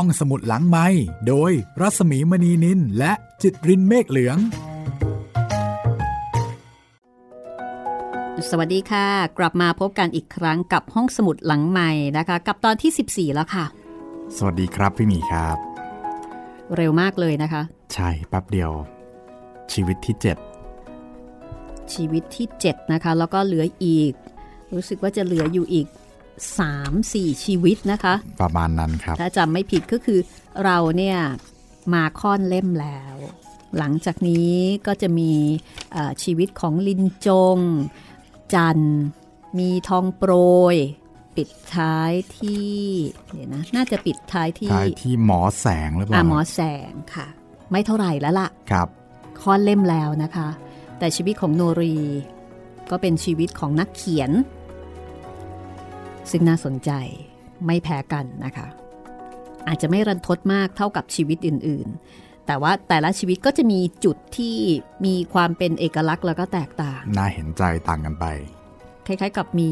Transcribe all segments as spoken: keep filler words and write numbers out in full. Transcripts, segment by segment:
ห้องสมุดหลังไมค์โดยรัสมีมณีนินและจิตรินเมฆเหลืองสวัสดีค่ะกลับมาพบกันอีกครั้งกับห้องสมุดหลังไมค์นะคะกับตอนที่สิบสี่แล้วค่ะสวัสดีครับพี่หมีครับเร็วมากเลยนะคะใช่แป๊บเดียวชีวิตที่เจ็ดชีวิตที่เจ็ดนะคะแล้วก็เหลืออีกรู้สึกว่าจะเหลืออยู่อีก สามสี่ ชีวิตนะคะประมาณนั้นครับถ้าจำไม่ผิดก็คือเราเนี่ยมาค่อนเล่มแล้วหลังจากนี้ก็จะมีชีวิตของลินจงจันมีทองโปรยปิดท้ายที่เดี๋ยวนะน่าจะปิดท้ายที่ท้ายที่หมอแสงหรือเปล่าอ่ะหมอแสงค่ะไม่เท่าไหร่แล้วล่ะครับค่อนเล่มแล้วนะคะแต่ชีวิตของโนรีก็เป็นชีวิตของนักเขียนซึ่งน่าสนใจไม่แพ้กันนะคะอาจจะไม่รันทดมากเท่ากับชีวิตอื่นๆแต่ว่าแต่ละชีวิตก็จะมีจุดที่มีความเป็นเอกลักษณ์แล้วก็แตกต่างน่าเห็นใจต่างกันไปคล้ายๆกับมี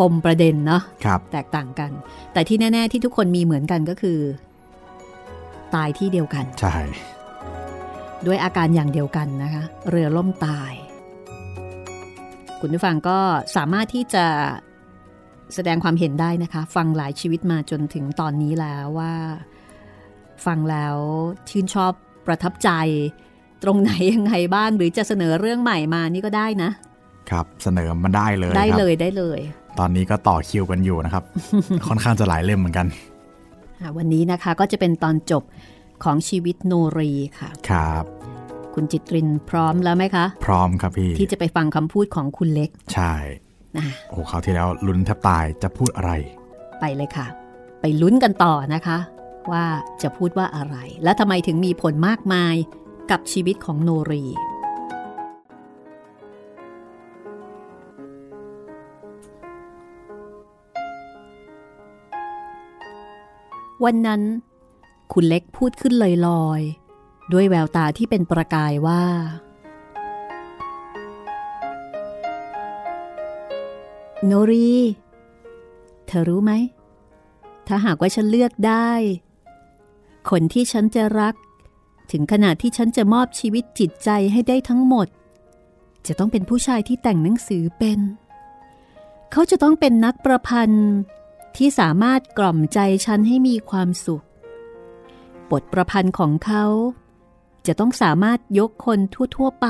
ปมประเด็นเนาะแตกต่างกันแต่ที่แน่ๆที่ทุกคนมีเหมือนกันก็คือตายที่เดียวกันใช่ด้วยอาการอย่างเดียวกันนะคะเรือล่มตายคุณผู้ฟังก็สามารถที่จะแสดงความเห็นได้นะคะฟังหลายชีวิตมาจนถึงตอนนี้แล้วว่าฟังแล้วชื่นชอบประทับใจตรงไหนยังไงบ้างหรือจะเสนอเรื่องใหม่มานี่ก็ได้นะครับเสนอมาได้เลยได้เลยได้เลยตอนนี้ก็ต่อคิวกันอยู่นะครับ ค่อนข้างจะหลายเล่มเหมือนกันวันนี้นะคะก็จะเป็นตอนจบของชีวิตโนรีค่ะครับคุณจิตรินพร้อมแล้วไหมคะพร้อมครับพี่ที่จะไปฟังคำพูดของคุณเล็กใช่โอ้คราวที่แล้วลุ้นแทบตายจะพูดอะไรไปเลยค่ะไปลุ้นกันต่อนะคะว่าจะพูดว่าอะไรและทำไมถึงมีผลมากมายกับชีวิตของโนรีวันนั้นคุณเล็กพูดขึ้นลอยๆด้วยแววตาที่เป็นประกายว่าโนรีเธอรู้ไหมถ้าหากว่าฉันเลือกได้คนที่ฉันจะรักถึงขนาดที่ฉันจะมอบชีวิตจิตใจให้ได้ทั้งหมดจะต้องเป็นผู้ชายที่แต่งหนังสือเป็นเขาจะต้องเป็นนักประพันธ์ที่สามารถกล่อมใจฉันให้มีความสุขบทประพันธ์ของเขาจะต้องสามารถยกคนทั่วๆไป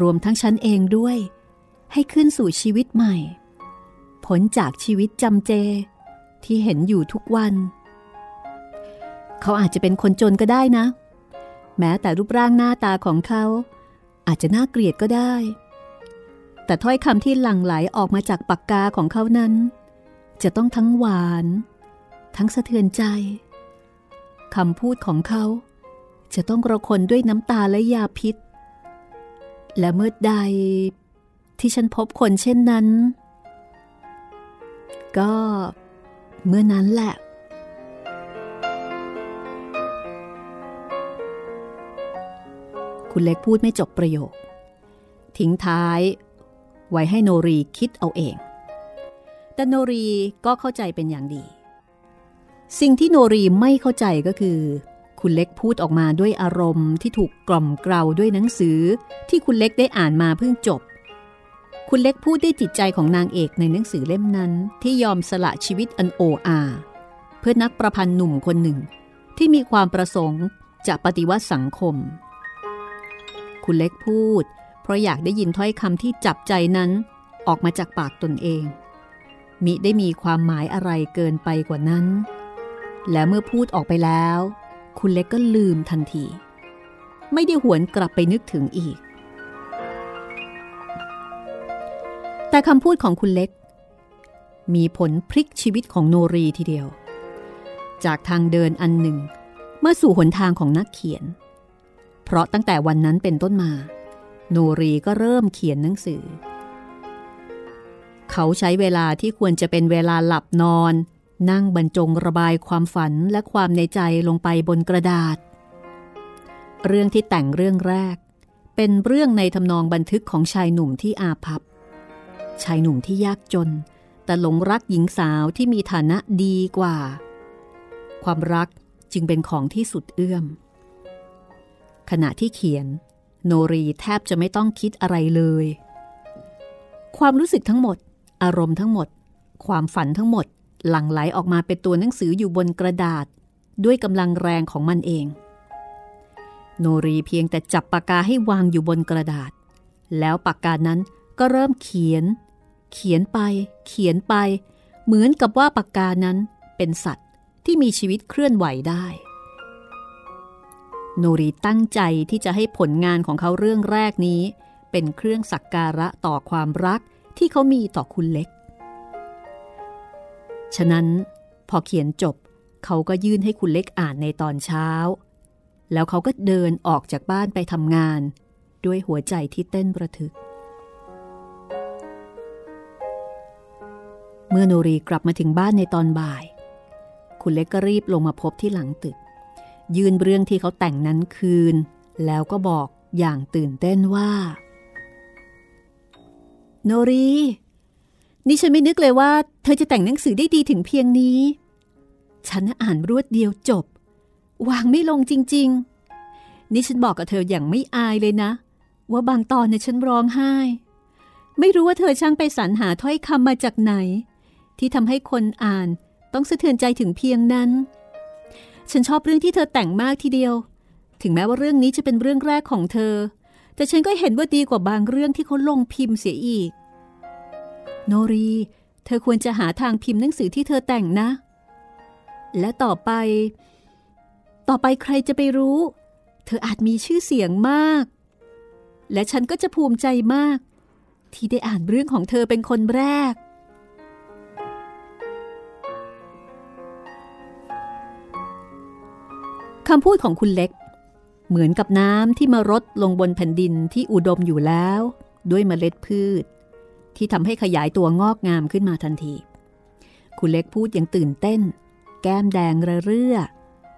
รวมทั้งฉันเองด้วยให้ขึ้นสู่ชีวิตใหม่ผลจากชีวิตจำเจที่เห็นอยู่ทุกวันเขาอาจจะเป็นคนจนก็ได้นะแม้แต่รูปร่างหน้าตาของเขาอาจจะน่าเกลียดก็ได้แต่ถ้อยคำที่หลั่งไหลออกมาจากปากกาของเขานั้นจะต้องทั้งหวานทั้งสะเทือนใจคำพูดของเขาจะต้องระคนด้วยน้ำตาและยาพิษและเมื่อใดที่ฉันพบคนเช่นนั้นก็เมื่อนั้นแหละคุณเล็กพูดไม่จบประโยคทิ้งท้ายไว้ให้โนรีคิดเอาเองแต่โนรีก็เข้าใจเป็นอย่างดีสิ่งที่โนรีไม่เข้าใจก็คือคุณเล็กพูดออกมาด้วยอารมณ์ที่ถูกกล่อมเกลาด้วยหนังสือที่คุณเล็กได้อ่านมาเพิ่งจบคุณเล็กพูดด้วยจิตใจของนางเอกในหนังสือเล่มนั้นที่ยอมสละชีวิตอันโออาเพื่อนักประพันธ์หนุ่มคนหนึ่งที่มีความประสงค์จะปฏิวัติสังคมคุณเล็กพูดเพราะอยากได้ยินถ้อยคำที่จับใจนั้นออกมาจากปากตนเองมิได้มีความหมายอะไรเกินไปกว่านั้นและเมื่อพูดออกไปแล้วคุณเล็กก็ลืมทันทีไม่ได้หวนกลับไปนึกถึงอีกแต่คำพูดของคุณเล็กมีผลพลิกชีวิตของโนรีทีเดียวจากทางเดินอันหนึ่งเมื่อสู่หนทางของนักเขียนเพราะตั้งแต่วันนั้นเป็นต้นมาโนรีก็เริ่มเขียนหนังสือเขาใช้เวลาที่ควรจะเป็นเวลาหลับนอนนั่งบรรจงระบายความฝันและความในใจลงไปบนกระดาษเรื่องที่แต่งเรื่องแรกเป็นเรื่องในทำนองบันทึกของชายหนุ่มที่อาภัพชายหนุ่มที่ยากจนแต่หลงรักหญิงสาวที่มีฐานะดีกว่า ความรักจึงเป็นของที่สุดเอื้อมขณะที่เขียนโนรีแทบจะไม่ต้องคิดอะไรเลยความรู้สึกทั้งหมดอารมณ์ทั้งหมดความฝันทั้งหมดหลั่งไหลออกมาเป็นตัวหนังสืออยู่บนกระดาษด้วยกำลังแรงของมันเองโนรีเพียงแต่จับปากกาให้วางอยู่บนกระดาษแล้วปากกานั้นก็เริ่มเขียนเขียนไปเขียนไปเหมือนกับว่าปากกานั้นเป็นสัตว์ที่มีชีวิตเคลื่อนไหวได้โนรีตั้งใจที่จะให้ผลงานของเขาเรื่องแรกนี้เป็นเครื่องสักการะต่อความรักที่เขามีต่อคุณเล็กฉะนั้นพอเขียนจบเขาก็ยื่นให้คุณเล็กอ่านในตอนเช้าแล้วเขาก็เดินออกจากบ้านไปทำงานด้วยหัวใจที่เต้นระทึกเมื่อโนรีกลับมาถึงบ้านในตอนบ่ายคุณเล็กก็รีบลงมาพบที่หลังตึกยื่นเรื่องที่เขาแต่งนั้นคืนแล้วก็บอกอย่างตื่นเต้นว่าโนรีนี่ฉันไม่นึกเลยว่าเธอจะแต่งหนังสือได้ดีถึงเพียงนี้ฉันอ่านรวดเดียวจบวางไม่ลงจริงๆนี่ฉันบอกกับเธออย่างไม่อายเลยนะว่าบางตอนเนี่ยฉันร้องไห้ไม่รู้ว่าเธอช่างไปสรรหาถ้อยคำมาจากไหนที่ทำให้คนอ่านต้องสะเทือนใจถึงเพียงนั้นฉันชอบเรื่องที่เธอแต่งมากทีเดียวถึงแม้ว่าเรื่องนี้จะเป็นเรื่องแรกของเธอแต่ฉันก็เห็นว่าดีกว่าบางเรื่องที่เขาลงพิมพ์เสียอีกโนรีเธอควรจะหาทางพิมพ์หนังสือที่เธอแต่งนะและต่อไปต่อไปใครจะไปรู้เธออาจมีชื่อเสียงมากและฉันก็จะภูมิใจมากที่ได้อ่านเรื่องของเธอเป็นคนแรกคำพูดของคุณเล็กเหมือนกับน้ำที่มารดลงบนแผ่นดินที่อุดมอยู่แล้วด้วยเมล็ดพืชที่ทำให้ขยายตัวงอกงามขึ้นมาทันทีคุณเล็กพูดอย่างตื่นเต้นแก้มแดงระเรื่อ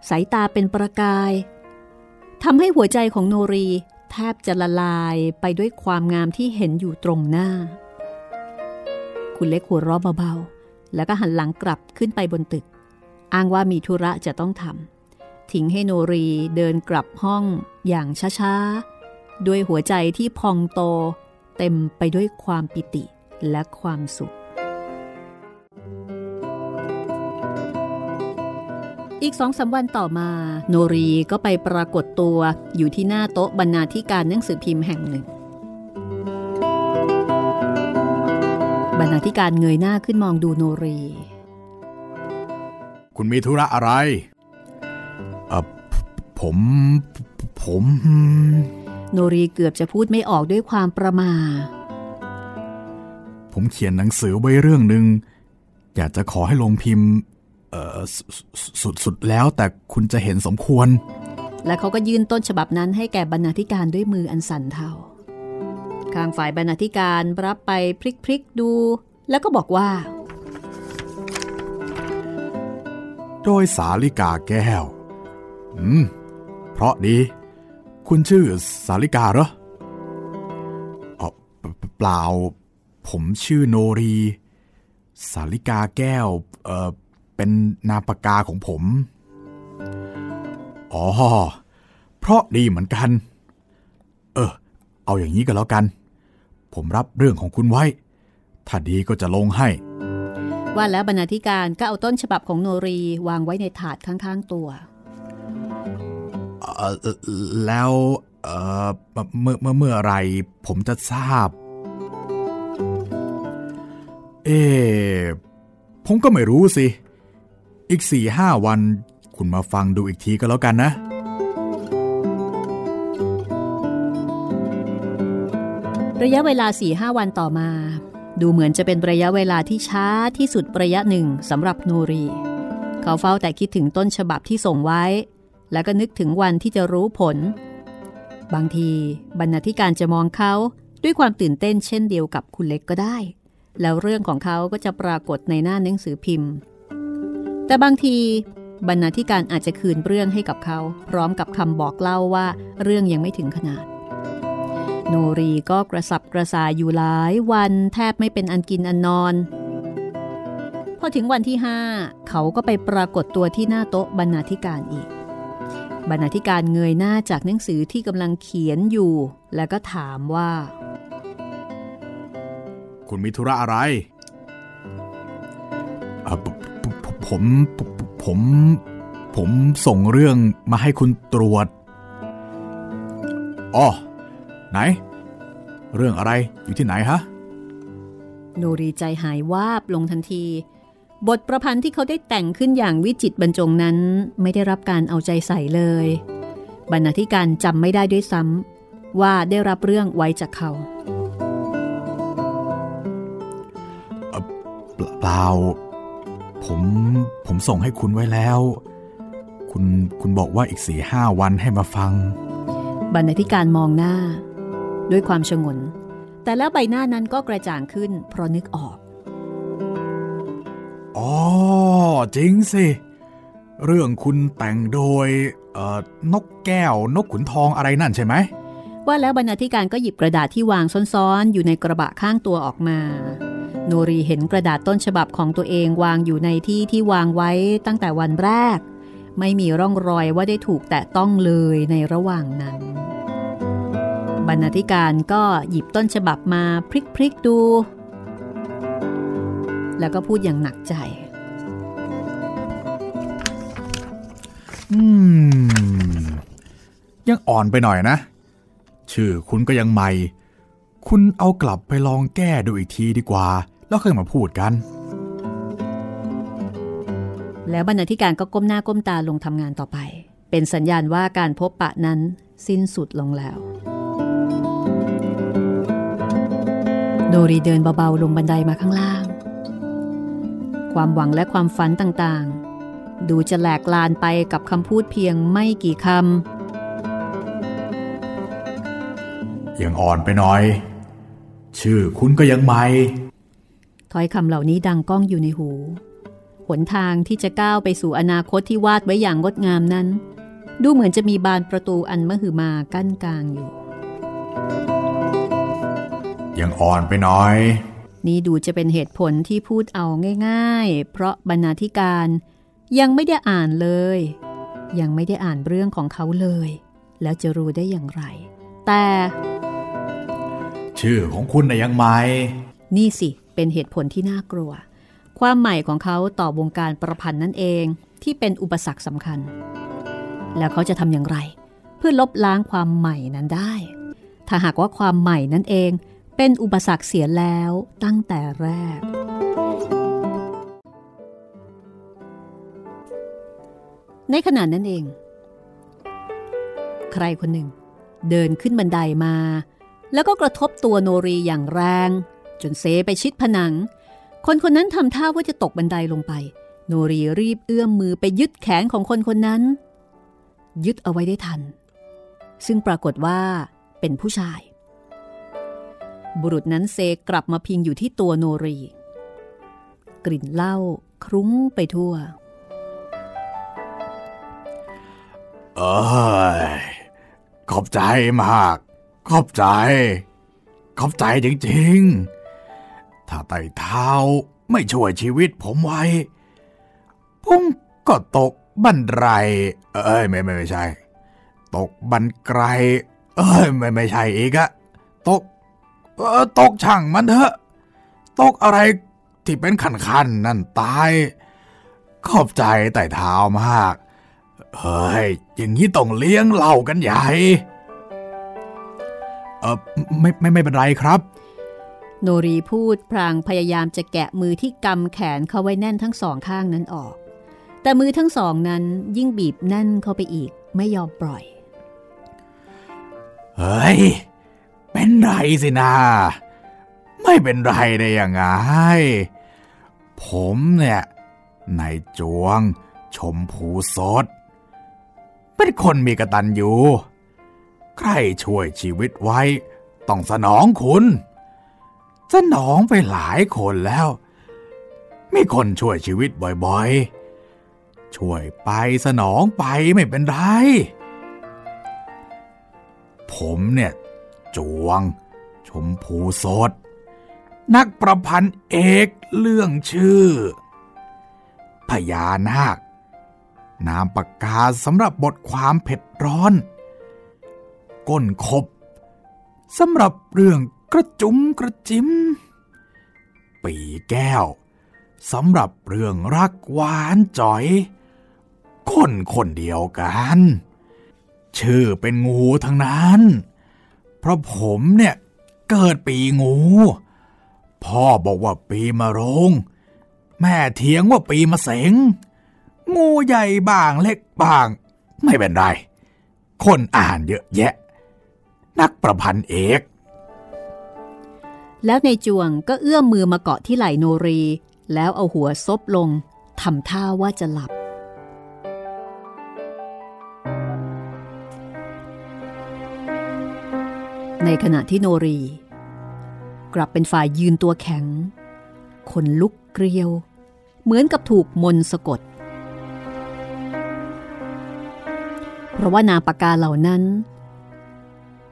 สายตาเป็นประกายทำให้หัวใจของโนรีแทบจะละลายไปด้วยความงามที่เห็นอยู่ตรงหน้าคุณเล็กหัวเราะเบาๆแล้วก็หันหลังกลับขึ้นไปบนตึกอ้างว่ามีธุระจะต้องทำทิ้งให้โนรีเดินกลับห้องอย่างช้าๆด้วยหัวใจที่พองโตเต็มไปด้วยความปิติและความสุขอีก สองสาม วันต่อมาโนรีก็ไปปรากฏตัวอยู่ที่หน้าโต๊ะบรรณาธิการหนังสือพิมพ์แห่งหนึ่งบรรณาธิการเงยหน้าขึ้นมองดูโนรีคุณมีธุระอะไรเอ่อผมผมโนรีเกือบจะพูดไม่ออกด้วยความประหม่าผมเขียนหนังสือไว้เรื่องนึงอยากจะขอให้ลงพิมพ์เอ่อสุดสุดแล้วแต่คุณจะเห็นสมควรและเขาก็ยื่นต้นฉบับนั้นให้แก่บรรณาธิการด้วยมืออันสั่นเทาทางฝ่ายบรรณาธิการรับไปพลิกๆดูแล้วก็บอกว่าโดยสาลิกาแก้วอืมเพราะดีคุณชื่อสาลิกาเหรออ๋อเปล่าผมชื่อโนรีสาลิกาแก้วเอ่อเป็นนามปากกาของผมอ๋อเพราะดีเหมือนกันเออเอาอย่างนี้ก็แล้วกันผมรับเรื่องของคุณไว้ถ้าดีก็จะลงให้ว่าแล้วบรรณาธิการก็เอาต้นฉบับของโนรีวางไว้ในถาดข้างๆตัวเอ่อแล้วเอ่อเมื่อเมื่อเมื่อไรผมจะทราบเอ๊ะผมก็ไม่รู้สิอีก สี่ห้า วันคุณมาฟังดูอีกทีก็แล้วกันนะระยะเวลา สี่ห้า วันต่อมาดูเหมือนจะเป็นระยะเวลาที่ช้าที่สุดระยะหนึ่งสำหรับโนรีเขาเฝ้าแต่คิดถึงต้นฉบับที่ส่งไว้แล้วก็นึกถึงวันที่จะรู้ผลบางทีบรรณาธิการจะมองเขาด้วยความตื่นเต้นเช่นเดียวกับคุณเล็กก็ได้แล้วเรื่องของเขาก็จะปรากฏในหน้าหนังสือพิมพ์แต่บางทีบรรณาธิการอาจจะคืนเรื่องให้กับเขาพร้อมกับคำบอกเล่าว่าเรื่องยังไม่ถึงขนาดโนรีก็กระสับกระส่ายอยู่หลายวันแทบไม่เป็นอันกินอันนอนพ พอถึงวันที่ห้าเขาก็ไปปรากฏตัวที่หน้าโต๊ะบรรณาธิการอีกบรรณาธิการเงยหน้าจากหนังสือที่กำลังเขียนอยู่แล้วก็ถามว่าคุณมีธุระอะไรอ่ะผมผมผมส่งเรื่องมาให้คุณตรวจอ๋อไหนเรื่องอะไรอยู่ที่ไหนฮะโนรีใจหายวาบลงทันทีบทประพันธ์ที่เขาได้แต่งขึ้นอย่างวิจิตรบรรจงนั้นไม่ได้รับการเอาใจใส่เลยบรรณาธิการจำไม่ได้ด้วยซ้ำว่าได้รับเรื่องไว้จากเขาเปล่าผมผมส่งให้คุณไว้แล้วคุณคุณบอกว่าอีก สี่ห้า วันให้มาฟังบรรณาธิการมองหน้าด้วยความชงนแต่แล้วใบหน้านั้นก็กระจ่างขึ้นเพราะนึกออกอ๋อจริงสิเรื่องคุณแต่งโดยเอ่อนกแก้วนกขุนทองอะไรนั่นใช่ไหมว่าแล้วบรรณาธิการก็หยิบกระดาษที่วางซ้อนๆอยู่ในกระบะข้างตัวออกมาโนรีเห็นกระดาษต้นฉบับของตัวเองวางอยู่ในที่ที่วางไว้ตั้งแต่วันแรกไม่มีร่องรอยว่าได้ถูกแตะต้องเลยในระหว่างนั้นบรรณาธิการก็หยิบต้นฉบับมาพลิกๆดูแล้วก็พูดอย่างหนักใจอืมยังอ่อนไปหน่อยนะชื่อคุณก็ยังใหม่คุณเอากลับไปลองแก้ดูอีกทีดีกว่าแล้วค่อยมาพูดกันแล้วบรรณาธิการก็ก้มหน้าก้มตาลงทำงานต่อไปเป็นสัญญาณว่าการพบปะนั้นสิ้นสุดลงแล้วโดรีเดินเบาๆลงบันไดมาข้างล่างความหวังและความฝันต่างๆดูจะแหลกลานไปกับคำพูดเพียงไม่กี่คำยังอ่อนไปหน่อยชื่อคุณก็ยังใหม่ถ้อยคำเหล่านี้ดังก้องอยู่ในหูหนทางที่จะก้าวไปสู่อนาคตที่วาดไว้อย่างงดงามนั้นดูเหมือนจะมีบานประตูอันมหึมากั้นกลางอยู่ยังอ่อนไปหน่อยนี่ดูจะเป็นเหตุผลที่พูดเอาง่ายๆเพราะบรรณาธิการยังไม่ได้อ่านเลยยังไม่ได้อ่านเรื่องของเขาเลยแล้วจะรู้ได้อย่างไรแต่ชื่อของคุณน่ะยังใหม่นี่สิเป็นเหตุผลที่น่ากลัวความใหม่ของเขาต่อวงการประพันธ์นั่นเองที่เป็นอุปสรรคสำคัญแล้วเขาจะทำอย่างไรเพื่อลบล้างความใหม่นั้นได้ถ้าหากว่าความใหม่นั่นเองเป็นอุปสรรคเสียแล้วตั้งแต่แรกในขณะนั้นเองใครคนหนึ่งเดินขึ้นบันไดมาแล้วก็กระทบตัวโนรีอย่างแรงจนเซไปชิดผนังคนคนนั้นทำท่าว่าจะตกบันไดลงไปโนรีรีบเอื้อมมือไปยึดแขนของคนคนนั้นยึดเอาไว้ได้ทันซึ่งปรากฏว่าเป็นผู้ชายบุรุษนั้นเซกลับมาพิงอยู่ที่ตัวโนรีกลิ่นเหล้าคลุ้งไปทั่วเอ้ยขอบใจมากขอบใจขอบใจจริงๆถ้าไต่เท้าไม่ช่วยชีวิตผมไว้ผมก็ตกบันไดเอ้ยไม่ไม่ไม่ใช่ตกบันไกรเอ้ยไม่ไม่ใช่อีกอะตกเออตกช่างมันเถอะตกอะไรที่เป็นขันขันนั่นตายขอบใจไต่เท้ามากเฮ้ยอย่างนี้ต้องเลี้ยงเหล่ากันใหญ่เออไม่ไม่ไม่เป็นไรครับโนรีพูดพลางพยายามจะแกะมือที่กำแขนเขาไว้แน่นทั้งสองข้างนั้นออกแต่มือทั้งสองนั้นยิ่งบีบแน่นเข้าไปอีกไม่ยอมปล่อยเฮ้ยเป็นไรสินะไม่เป็นไรได้ยังไงผมเนี่ยนายจวงชมพูสดเป็นคนมีกตัญญูใครช่วยชีวิตไว้ต้องสนองคุณสนองไปหลายคนแล้วมีคนช่วยชีวิตบ่อยๆช่วยไปสนองไปไม่เป็นไรผมเนี่ยจวงชมพูสดนักประพันธ์เอกเรื่องชื่อ พญานาคนามปากกาสำหรับบทความเผ็ดร้อนก้นขบสำหรับเรื่องกระจุ๋มกระจิ๋มปีแก้วสำหรับเรื่องรักหวานจ๋อยคนคนเดียวกันชื่อเป็นงูทั้งนั้นเพราะผมเนี่ยเกิดปีงูพ่อบอกว่าปีมะโรงแม่เถียงว่าปีมะเสงงูใหญ่บ้างเล็กบ้างไม่เป็นไรคนอ่านเยอะแยะนักประพันธ์เอกแล้วในจวงก็เอื้อมมือมาเกาะที่ไหล่โนรีแล้วเอาหัวซบลงทำท่าว่าจะหลับในขณะที่โนรีกลับเป็นฝ่ายยืนตัวแข็งขนลุกเกลียวเหมือนกับถูกมนต์สะกดเพราะว่านามปากกาเหล่านั้น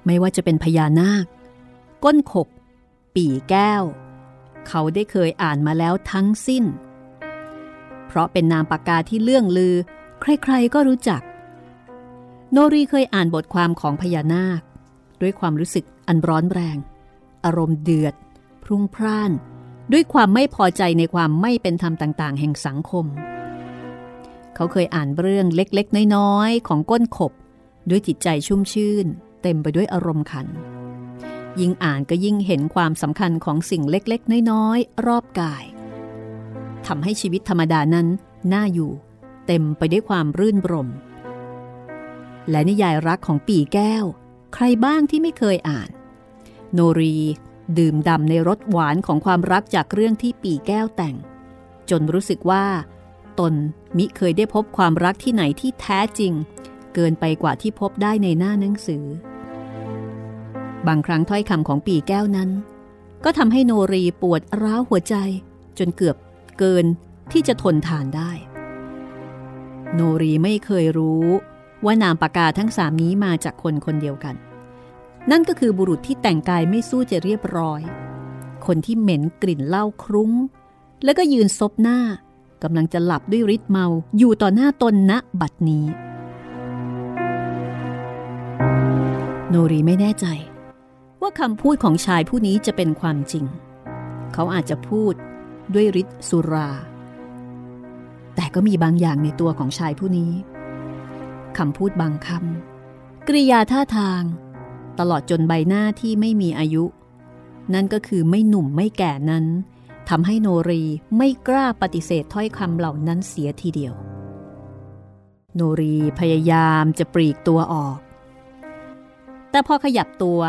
ไม่ว่าจะเป็นพญานาคก้นขบปีแก้วเขาได้เคยอ่านมาแล้วทั้งสิ้นเพราะเป็นนามปากกาที่เลื่องลือใครๆก็รู้จักโนรีเคยอ่านบทความของพญานาคด้วยความรู้สึกอันร้อนแรงอารมณ์เดือดพรุ่งพร่านด้วยความไม่พอใจในความไม่เป็นธรรมต่างๆแห่งสังคมเขาเคยอ่านเรื่องเล็กๆน้อยๆของก้นขบด้วยจิตใจชุ่มชื่นเต็มไปด้วยอารมณ์ขันยิ่งอ่านก็ยิ่งเห็นความสำคัญของสิ่งเล็กๆน้อยๆรอบกายทำให้ชีวิตธรรมดานั้นน่าอยู่เต็มไปด้วยความรื่นรมย์และนิยายรักของปี่แก้วใครบ้างที่ไม่เคยอ่านโนรีดื่มด่ำในรสหวานของความรักจากเรื่องที่ปี่แก้วแต่งจนรู้สึกว่าตนมิเคยได้พบความรักที่ไหนที่แท้จริงเกินไปกว่าที่พบได้ในหน้าหนังสือบางครั้งถ้อยคำของปี่แก้วนั้นก็ทำให้โนรีปวดร้าวหัวใจจนเกือบเกินที่จะทนทานได้โนรีไม่เคยรู้ว่านามปากกาทั้งสามนี้มาจากคนคนเดียวกันนั่นก็คือบุรุษที่แต่งกายไม่สู้จะเรียบร้อยคนที่เหม็นกลิ่นเหล้าคลุ้งแล้วก็ยืนซบหน้ากำลังจะหลับด้วยฤทธิ์เมาอยู่ต่อหน้าตนณบัดนี้โนรีไม่แน่ใจว่าคำพูดของชายผู้นี้จะเป็นความจริงเขาอาจจะพูดด้วยฤทธิ์สุราแต่ก็มีบางอย่างในตัวของชายผู้นี้คำพูดบางคำกริยาท่าทางตลอดจนใบหน้าที่ไม่มีอายุนั่นก็คือไม่หนุ่มไม่แก่นั้นทำให้โนรีไม่กล้าปฏิเสธถ้อยคำเหล่านั้นเสียทีเดียวโนรีพยายามจะปลีกตัวออกแต่พอขยับตัว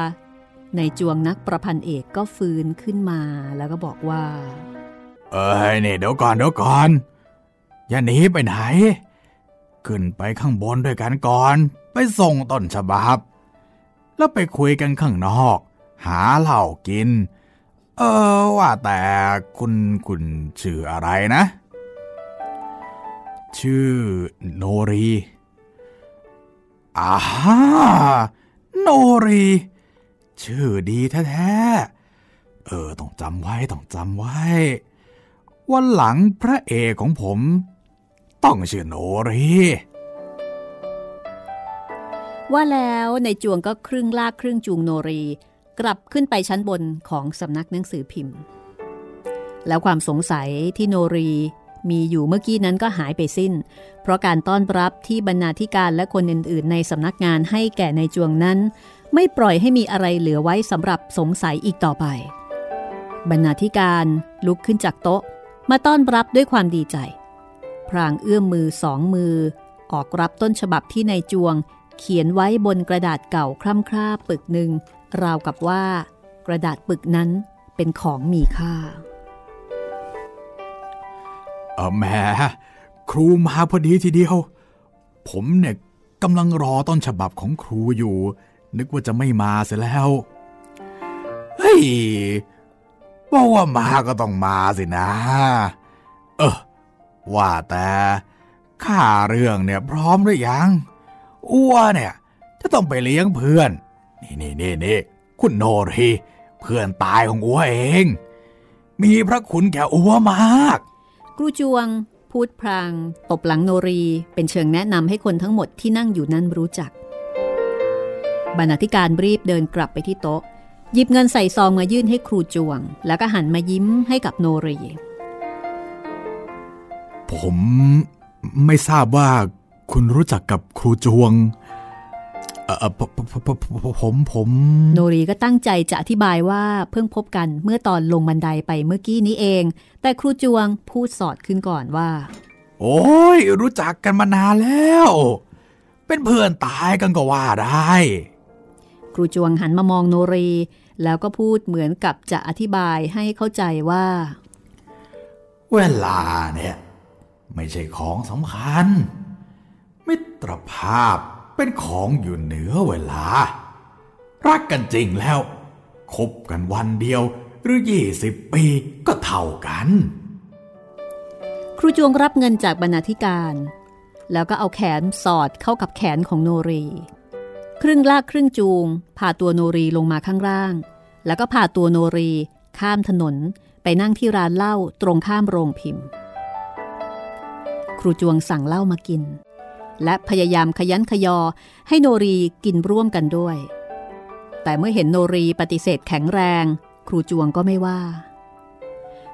ในจวงนักประพันธ์เอกก็ฟื้นขึ้นมาแล้วก็บอกว่าเอ้ยนี่เดี๋ยวก่อนเดี๋ยวก่อนอย่าหนีไปไหนขึ้นไปข้างบนด้วยกันก่อนไปส่งต้นฉบับแล้วไปคุยกันข้างนอกหาเหล้ากินเออว่าแต่คุณคุณชื่ออะไรนะชื่อโนรีอาฮ่าโนรีชื่อดีแท้ๆเออต้องจำไว้ต้องจำไว้วันหลังพระเอกของผมต้องชื่อโนรีว่าแล้วในจวงก็ครึ่งลากครึ่งจูงโนรีกลับขึ้นไปชั้นบนของสำนักหนังสือพิมพ์แล้วความสงสัยที่โนรีมีอยู่เมื่อกี้นั้นก็หายไปสิ้นเพราะการต้อนรับที่บรรณาธิการและคนอื่นๆในสำนักงานให้แก่ในจวงนั้นไม่ปล่อยให้มีอะไรเหลือไว้สำหรับสงสัยอีกต่อไปบรรณาธิการลุกขึ้นจากโต๊ะมาต้อนรับด้วยความดีใจพรางเอื้อมมือสองมือออกรับต้นฉบับที่นายจวงเขียนไว้บนกระดาษเก่าคร่ำคร่าปึกหนึ่งราวกับว่ากระดาษปึกนั้นเป็นของมีค่าเอ่อแหมครูมาพอดีทีเดียวผมเนี่ยกำลังรอต้นฉบับของครูอยู่นึกว่าจะไม่มาเสียแล้วเฮ้ยบอกว่ามาก็ต้องมาสินะเออว่าแต่ข้าเรื่องเนี่ยพร้อมหรือยังอ้วเนี่ยจะต้องไปเลี้ยงเพื่อนนี่นี่ๆคุณโนรีเพื่อนตายของอ้วเองมีพระคุณแก่อ้วมากครูจวง พูดพลางตบหลังโนรีเป็นเชิงแนะนำให้คนทั้งหมดที่นั่งอยู่นั้นรู้จักบรรณาธิการรีบเดินกลับไปที่โต๊ะหยิบเงินใส่ซองมายื่นให้ครูจวงแล้วก็หันมายิ้มให้กับโนรีผมไม่ทราบว่าคุณรู้จักกับครูจวงเอ่อผมผมโนรีก็ตั้งใจจะอธิบายว่าเพิ่งพบกันเมื่อตอนลงบันไดไปเมื่อกี้นี้เองแต่ครูจวงพูดสอดขึ้นก่อนว่าโอ้ยรู้จักกันมานานแล้วเป็นเพื่อนตายกันก็ว่าได้ครูจวงหันมามองโนรีแล้วก็พูดเหมือนกับจะอธิบายให้เข้าใจว่าเวลาเนี่ยไม่ใช่ของสำคัญมิตรภาพเป็นของอยู่เหนือเวลารักกันจริงแล้วคบกันวันเดียวหรือยี่สิบปีก็เท่ากันครูจวงรับเงินจากบรรณาธิการแล้วก็เอาแขนสอดเข้ากับแขนของโนรีครึ่งลากครึ่งจูงพาตัวโนรีลงมาข้างล่างแล้วก็พาตัวโนรีข้ามถนนไปนั่งที่ร้านเหล้าตรงข้ามโรงพิมพ์ครูจวงสั่งเหล้ามากินและพยายามขยันขยอให้โนรีกินร่วมกันด้วยแต่เมื่อเห็นโนรีปฏิเสธแข็งแรงครูจวงก็ไม่ว่า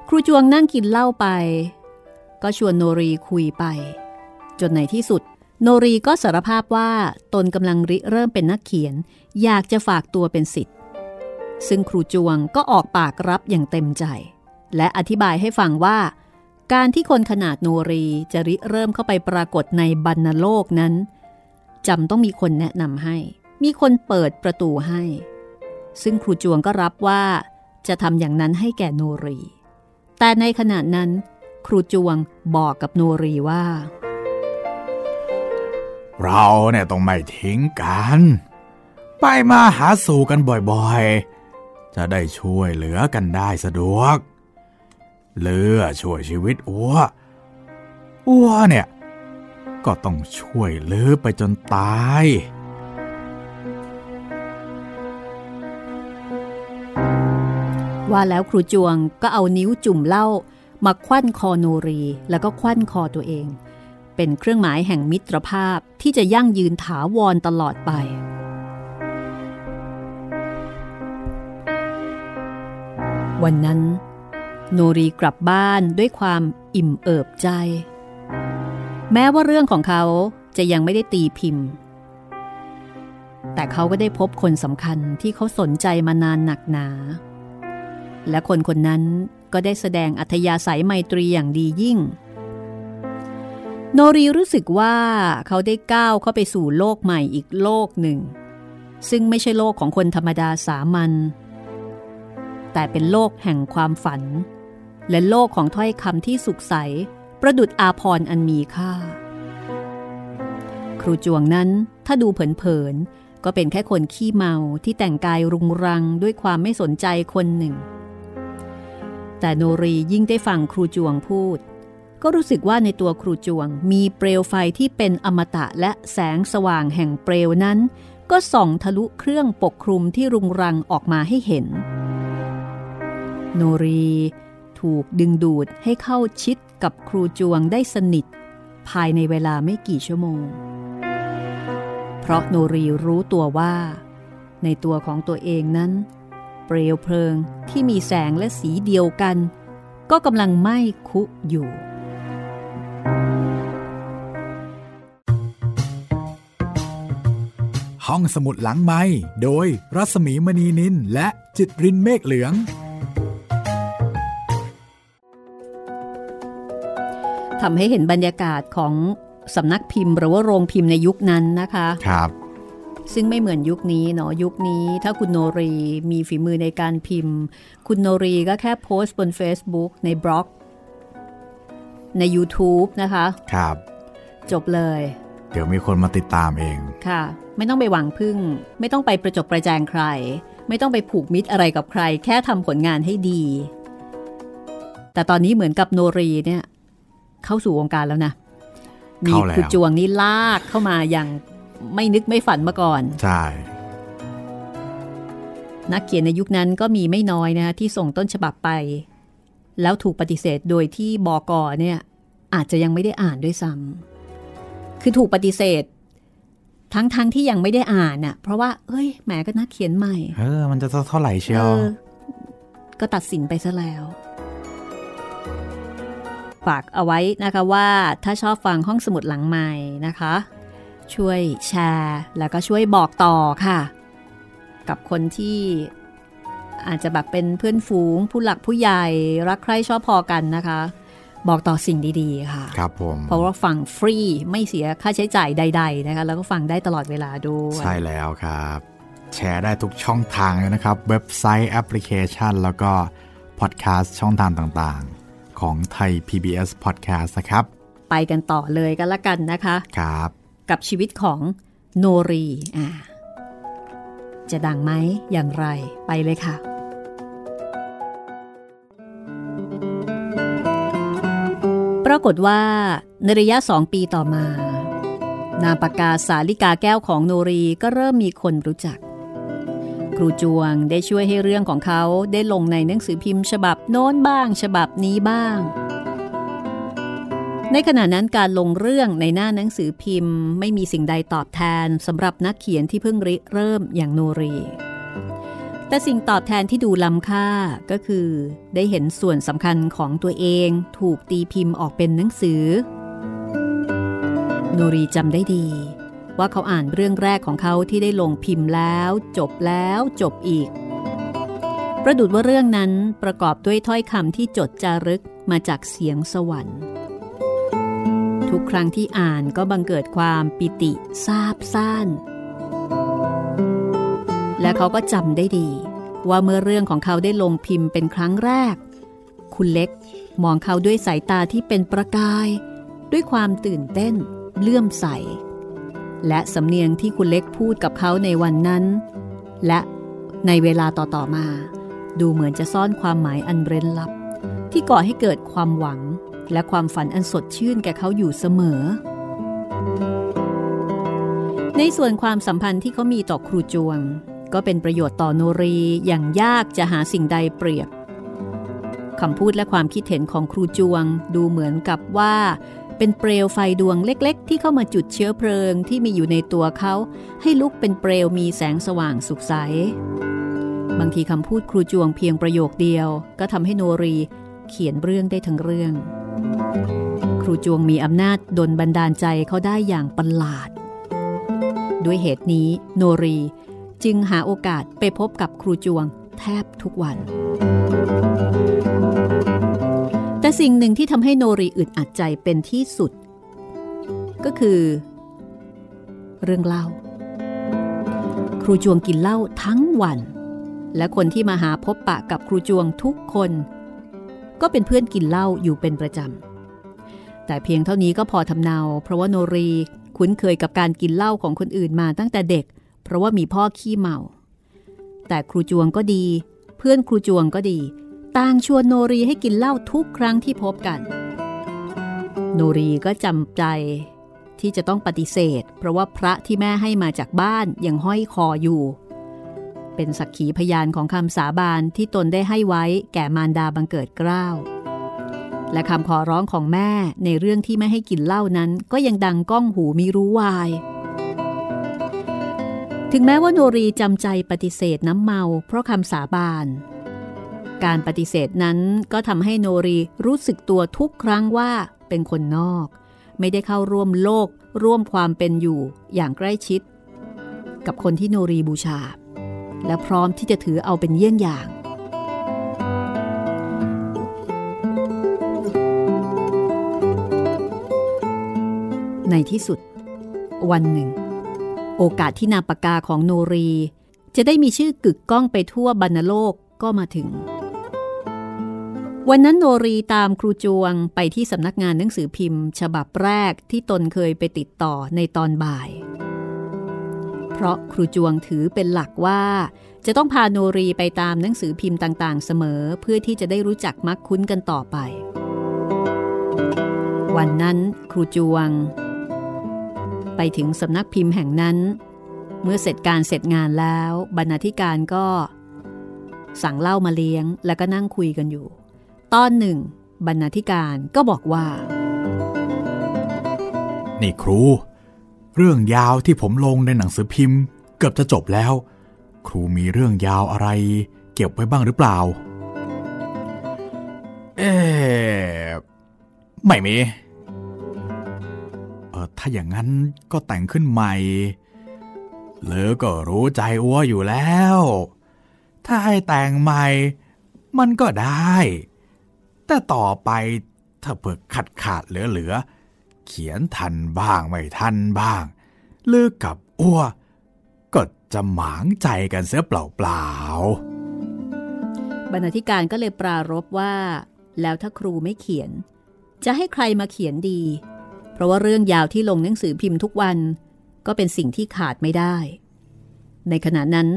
ครูจวงนั่งกินเหล้าไปก็ชวนโนรีคุยไปจนในที่สุดโนรีก็สารภาพว่าตนกำลังริเริ่มเป็นนักเขียนอยากจะฝากตัวเป็นศิษย์ซึ่งครูจวงก็ออกปากรับอย่างเต็มใจและอธิบายให้ฟังว่าการที่คนขนาดโนรีจะริเริ่มเข้าไปปรากฏในบรรณโลกนั้นจำต้องมีคนแนะนำให้มีคนเปิดประตูให้ซึ่งครูจวงก็รับว่าจะทำอย่างนั้นให้แก่โนรีแต่ในขณะนั้นครูจวงบอกกับโนรีว่าเราเนี่ยต้องไม่ทิ้งกันไปมาหาสู่กันบ่อยๆจะได้ช่วยเหลือกันได้สะดวกเลือช่วยชีวิตอัวอัวเนี่ยก็ต้องช่วยเลือไปจนตายว่าแล้วครูจวงก็เอานิ้วจุ่มเหล้ามาควั่นคอโนรีแล้วก็ควั่นคอตัวเองเป็นเครื่องหมายแห่งมิตรภาพที่จะยั่งยืนถาวรตลอดไปวันนั้นโนรีกลับบ้านด้วยความอิ่มเอิบใจแม้ว่าเรื่องของเขาจะยังไม่ได้ตีพิมพ์แต่เขาก็ได้พบคนสำคัญที่เขาสนใจมานานหนักหนาและคนคนนั้นก็ได้แสดงอัธยาศัยไมตรีอย่างดียิ่งโนรีรู้สึกว่าเขาได้ก้าวเข้าไปสู่โลกใหม่อีกโลกหนึ่งซึ่งไม่ใช่โลกของคนธรรมดาสามัญแต่เป็นโลกแห่งความฝันและโลกของถ้อยคำที่สุขใสประดุจอาภรณ์อันมีค่าครูจวงนั้นถ้าดูเผินๆก็เป็นแค่คนขี้เมาที่แต่งกายรุงรังด้วยความไม่สนใจคนหนึ่งแต่โนรียิ่งได้ฟังครูจวงพูดก็รู้สึกว่าในตัวครูจวงมีเปลวไฟที่เป็นอมตะและแสงสว่างแห่งเปลวนั้นก็ส่องทะลุเครื่องปกคลุมที่รุงรังออกมาให้เห็นโนรีถูกดึงดูดให้เข้าชิดกับครูจวงได้สนิทภายในเวลาไม่กี่ชั่วโมงเพราะโนรีรู้ตัวว่าในตัวของตัวเองนั้นเปลวเพลิงที่มีแสงและสีเดียวกันก็กำลังไหม้คุอยู่ห้องสมุดหลังไมค์โดยรัศมีมณีนินและจิตรินเมฆเหลืองทำให้เห็นบรรยากาศของสำนักพิมพ์หรือว่าโรงพิมพ์ในยุคนั้นนะคะครับซึ่งไม่เหมือนยุคนี้เนาะยุคนี้ถ้าคุณโนรีมีฝีมือในการพิมพ์คุณโนรีก็แค่โพสต์บน Facebook ในบล็อกใน YouTube นะคะครับจบเลยเดี๋ยวมีคนมาติดตามเองค่ะไม่ต้องไปหวังพึ่งไม่ต้องไปประจบประแจงใครไม่ต้องไปผูกมิตรอะไรกับใครแค่ทำผลงานให้ดีแต่ตอนนี้เหมือนกับโนรีเนี่ยเข้าสู่วงการแล้วนะมีครูจวงนี่ลากเข้ามาอย่างไม่นึกไม่ฝันมาก่อนใช่นักเขียนในยุคนั้นก็มีไม่น้อยนะที่ส่งต้นฉบับไปแล้วถูกปฏิเสธโดยที่บก.เนี่ย อาจจะยังไม่ได้อ่านด้วยซ้ำคือถูกปฏิเสธทั้งๆ ท, ที่ยังไม่ได้อ่านน่ะเพราะว่าเอ้ยแหมก็นักเขียนใหม่เออมันจะเท่าไหร่เชียวก็ตัดสินไปซะแล้วฝากเอาไว้นะคะว่าถ้าชอบฟังห้องสมุดหลังใหม่นะคะช่วยแชร์แล้วก็ช่วยบอกต่อค่ะกับคนที่อาจจะแบบเป็นเพื่อนฝูงผู้หลักผู้ใหญ่รักใคร่ชอบพอกันนะคะบอกต่อสิ่งดีๆค่ะครับผมเพราะว่าฟังฟรีไม่เสียค่าใช้จ่ายใดๆนะคะแล้วก็ฟังได้ตลอดเวลาด้วยใช่แล้วครับแชร์ได้ทุกช่องทางเลยนะครับเว็บไซต์แอปพลิเคชันแล้วก็พอดแคสต์ช่องทางต่างๆของไทย พี บี เอส Podcast นะครับไปกันต่อเลยกันละกันนะคะครับกับชีวิตของโนรีอ่าจะดังไหมอย่างไรไปเลยค่ะปรากฏว่าในระยะสองปีต่อมานามปากกาสาลิกาแก้วของโนรีก็เริ่มมีคนรู้จักครูจวงได้ช่วยให้เรื่องของเขาได้ลงในหนังสือพิมพ์ฉบับโน้นบ้างฉบับนี้บ้างในขณะนั้นการลงเรื่องในหน้าหนังสือพิมพ์ไม่มีสิ่งใดตอบแทนสำหรับนักเขียนที่เพิ่งริเริ่มอย่างโนรีแต่สิ่งตอบแทนที่ดูล้ำค่าก็คือได้เห็นส่วนสำคัญของตัวเองถูกตีพิมพ์ออกเป็นหนังสือโนรีจำได้ดีว่าเขาอ่านเรื่องแรกของเขาที่ได้ลงพิมพ์แล้วจบแล้วจบอีกประดุจว่าเรื่องนั้นประกอบด้วยถ้อยคำที่จดจารึกมาจากเสียงสวรรค์ทุกครั้งที่อ่านก็บังเกิดความปิติซาบซ่านและเขาก็จำได้ดีว่าเมื่อเรื่องของเขาได้ลงพิมพ์เป็นครั้งแรกคุณเล็กมองเขาด้วยสายตาที่เป็นประกายด้วยความตื่นเต้นเลื่อมใสและสำเนียงที่คุณเล็กพูดกับเขาในวันนั้นและในเวลาต่อๆมาดูเหมือนจะซ่อนความหมายอันเร้นลับที่ก่อให้เกิดความหวังและความฝันอันสดชื่นแก่เขาอยู่เสมอในส่วนความสัมพันธ์ที่เขามีต่อครูจวงก็เป็นประโยชน์ต่อโนรีอย่างยากจะหาสิ่งใดเปรียบคำพูดและความคิดเห็นของครูจวงดูเหมือนกับว่าเป็นเปลวไฟดวงเล็กๆที่เข้ามาจุดเชื้อเพลิงที่มีอยู่ในตัวเขาให้ลุกเป็นเปลวมีแสงสว่างสุขใสบางทีคำพูดครูจวงเพียงประโยคเดียวก็ทำให้โนรีเขียนเรื่องได้ทั้งเรื่องครูจวงมีอำนาจดลบันดาลใจเขาได้อย่างประหลาดด้วยเหตุนี้โนรีจึงหาโอกาสไปพบกับครูจวงแทบทุกวันแต่สิ่งหนึ่งที่ทำให้โนรีอึดอัดใจเป็นที่สุดก็คือเรื่องเหล้าครูจวงกินเหล้าทั้งวันและคนที่มาหาพบปะกับครูจวงทุกคนก็เป็นเพื่อนกินเหล้าอยู่เป็นประจำแต่เพียงเท่านี้ก็พอทำเนาเพราะว่าโนรีคุ้นเคยกับการกินเหล้าของคนอื่นมาตั้งแต่เด็กเพราะว่ามีพ่อขี้เมาแต่ครูจวงก็ดีเพื่อนครูจวงก็ดีต่างชวนโนรีให้กินเหล้าทุกครั้งที่พบกันโนรีก็จำใจที่จะต้องปฏิเสธเพราะว่าพระที่แม่ให้มาจากบ้านยังห้อยคออยู่เป็นสักขีพยานของคำสาบานที่ตนได้ให้ไว้แก่มารดาบังเกิดเกล้าและคำขอร้องของแม่ในเรื่องที่ไม่ให้กินเหล้านั้นก็ยังดังก้องหูมิรู้วายถึงแม้ว่าโนรีจำใจปฏิเสธน้ำเมาเพราะคำสาบานการปฏิเสธนั้นก็ทำให้โนรีรู้สึกตัวทุกครั้งว่าเป็นคนนอกไม่ได้เข้าร่วมโลกร่วมความเป็นอยู่อย่างใกล้ชิดกับคนที่โนรีบูชาและพร้อมที่จะถือเอาเป็นเยี่ยงอย่างในที่สุดวันหนึ่งโอกาสที่นามปากกาของโนรีจะได้มีชื่อกึกก้องไปทั่วบรรณโลกก็มาถึงวันนั้นโนรีตามครูจวงไปที่สำนักงานหนังสือพิมพ์ฉบับแรกที่ตนเคยไปติดต่อในตอนบ่ายเพราะครูจวงถือเป็นหลักว่าจะต้องพาโนรีไปตามหนังสือพิมพ์ต่างๆเสมอเพื่อที่จะได้รู้จักมักคุ้นกันต่อไปวันนั้นครูจวงไปถึงสำนักพิมพ์แห่งนั้นเมื่อเสร็จการเสร็จงานแล้วบรรณาธิการก็สั่งเหล้ามาเลี้ยงแล้วก็นั่งคุยกันอยู่ตอนหนึ่งบรรณาธิการก็บอกว่า นี่ครูเรื่องยาวที่ผมลงในหนังสือพิมพ์เกือบจะจบแล้วครูมีเรื่องยาวอะไรเก็บไว้บ้างหรือเปล่าเอ๊ะไม่มีเออถ้าอย่างนั้นก็แต่งขึ้นใหม่เลอก็รู้ใจอัวอยู่แล้วถ้าให้แต่งใหม่มันก็ได้แต่ต่อไปถ้าเผื่อขาดขาดเหลือๆเขียนทันบ้างไม่ทันบ้างเลือกกับอัวก็จะหมางใจกันเสียเปล่าๆบรรณาธิการก็เลยปรารภว่าแล้วถ้าครูไม่เขียนจะให้ใครมาเขียนดีเพราะว่าเรื่องยาวที่ลงหนังสือพิมพ์ทุกวันก็เป็นสิ่งที่ขาดไม่ได้ในขณะนั้น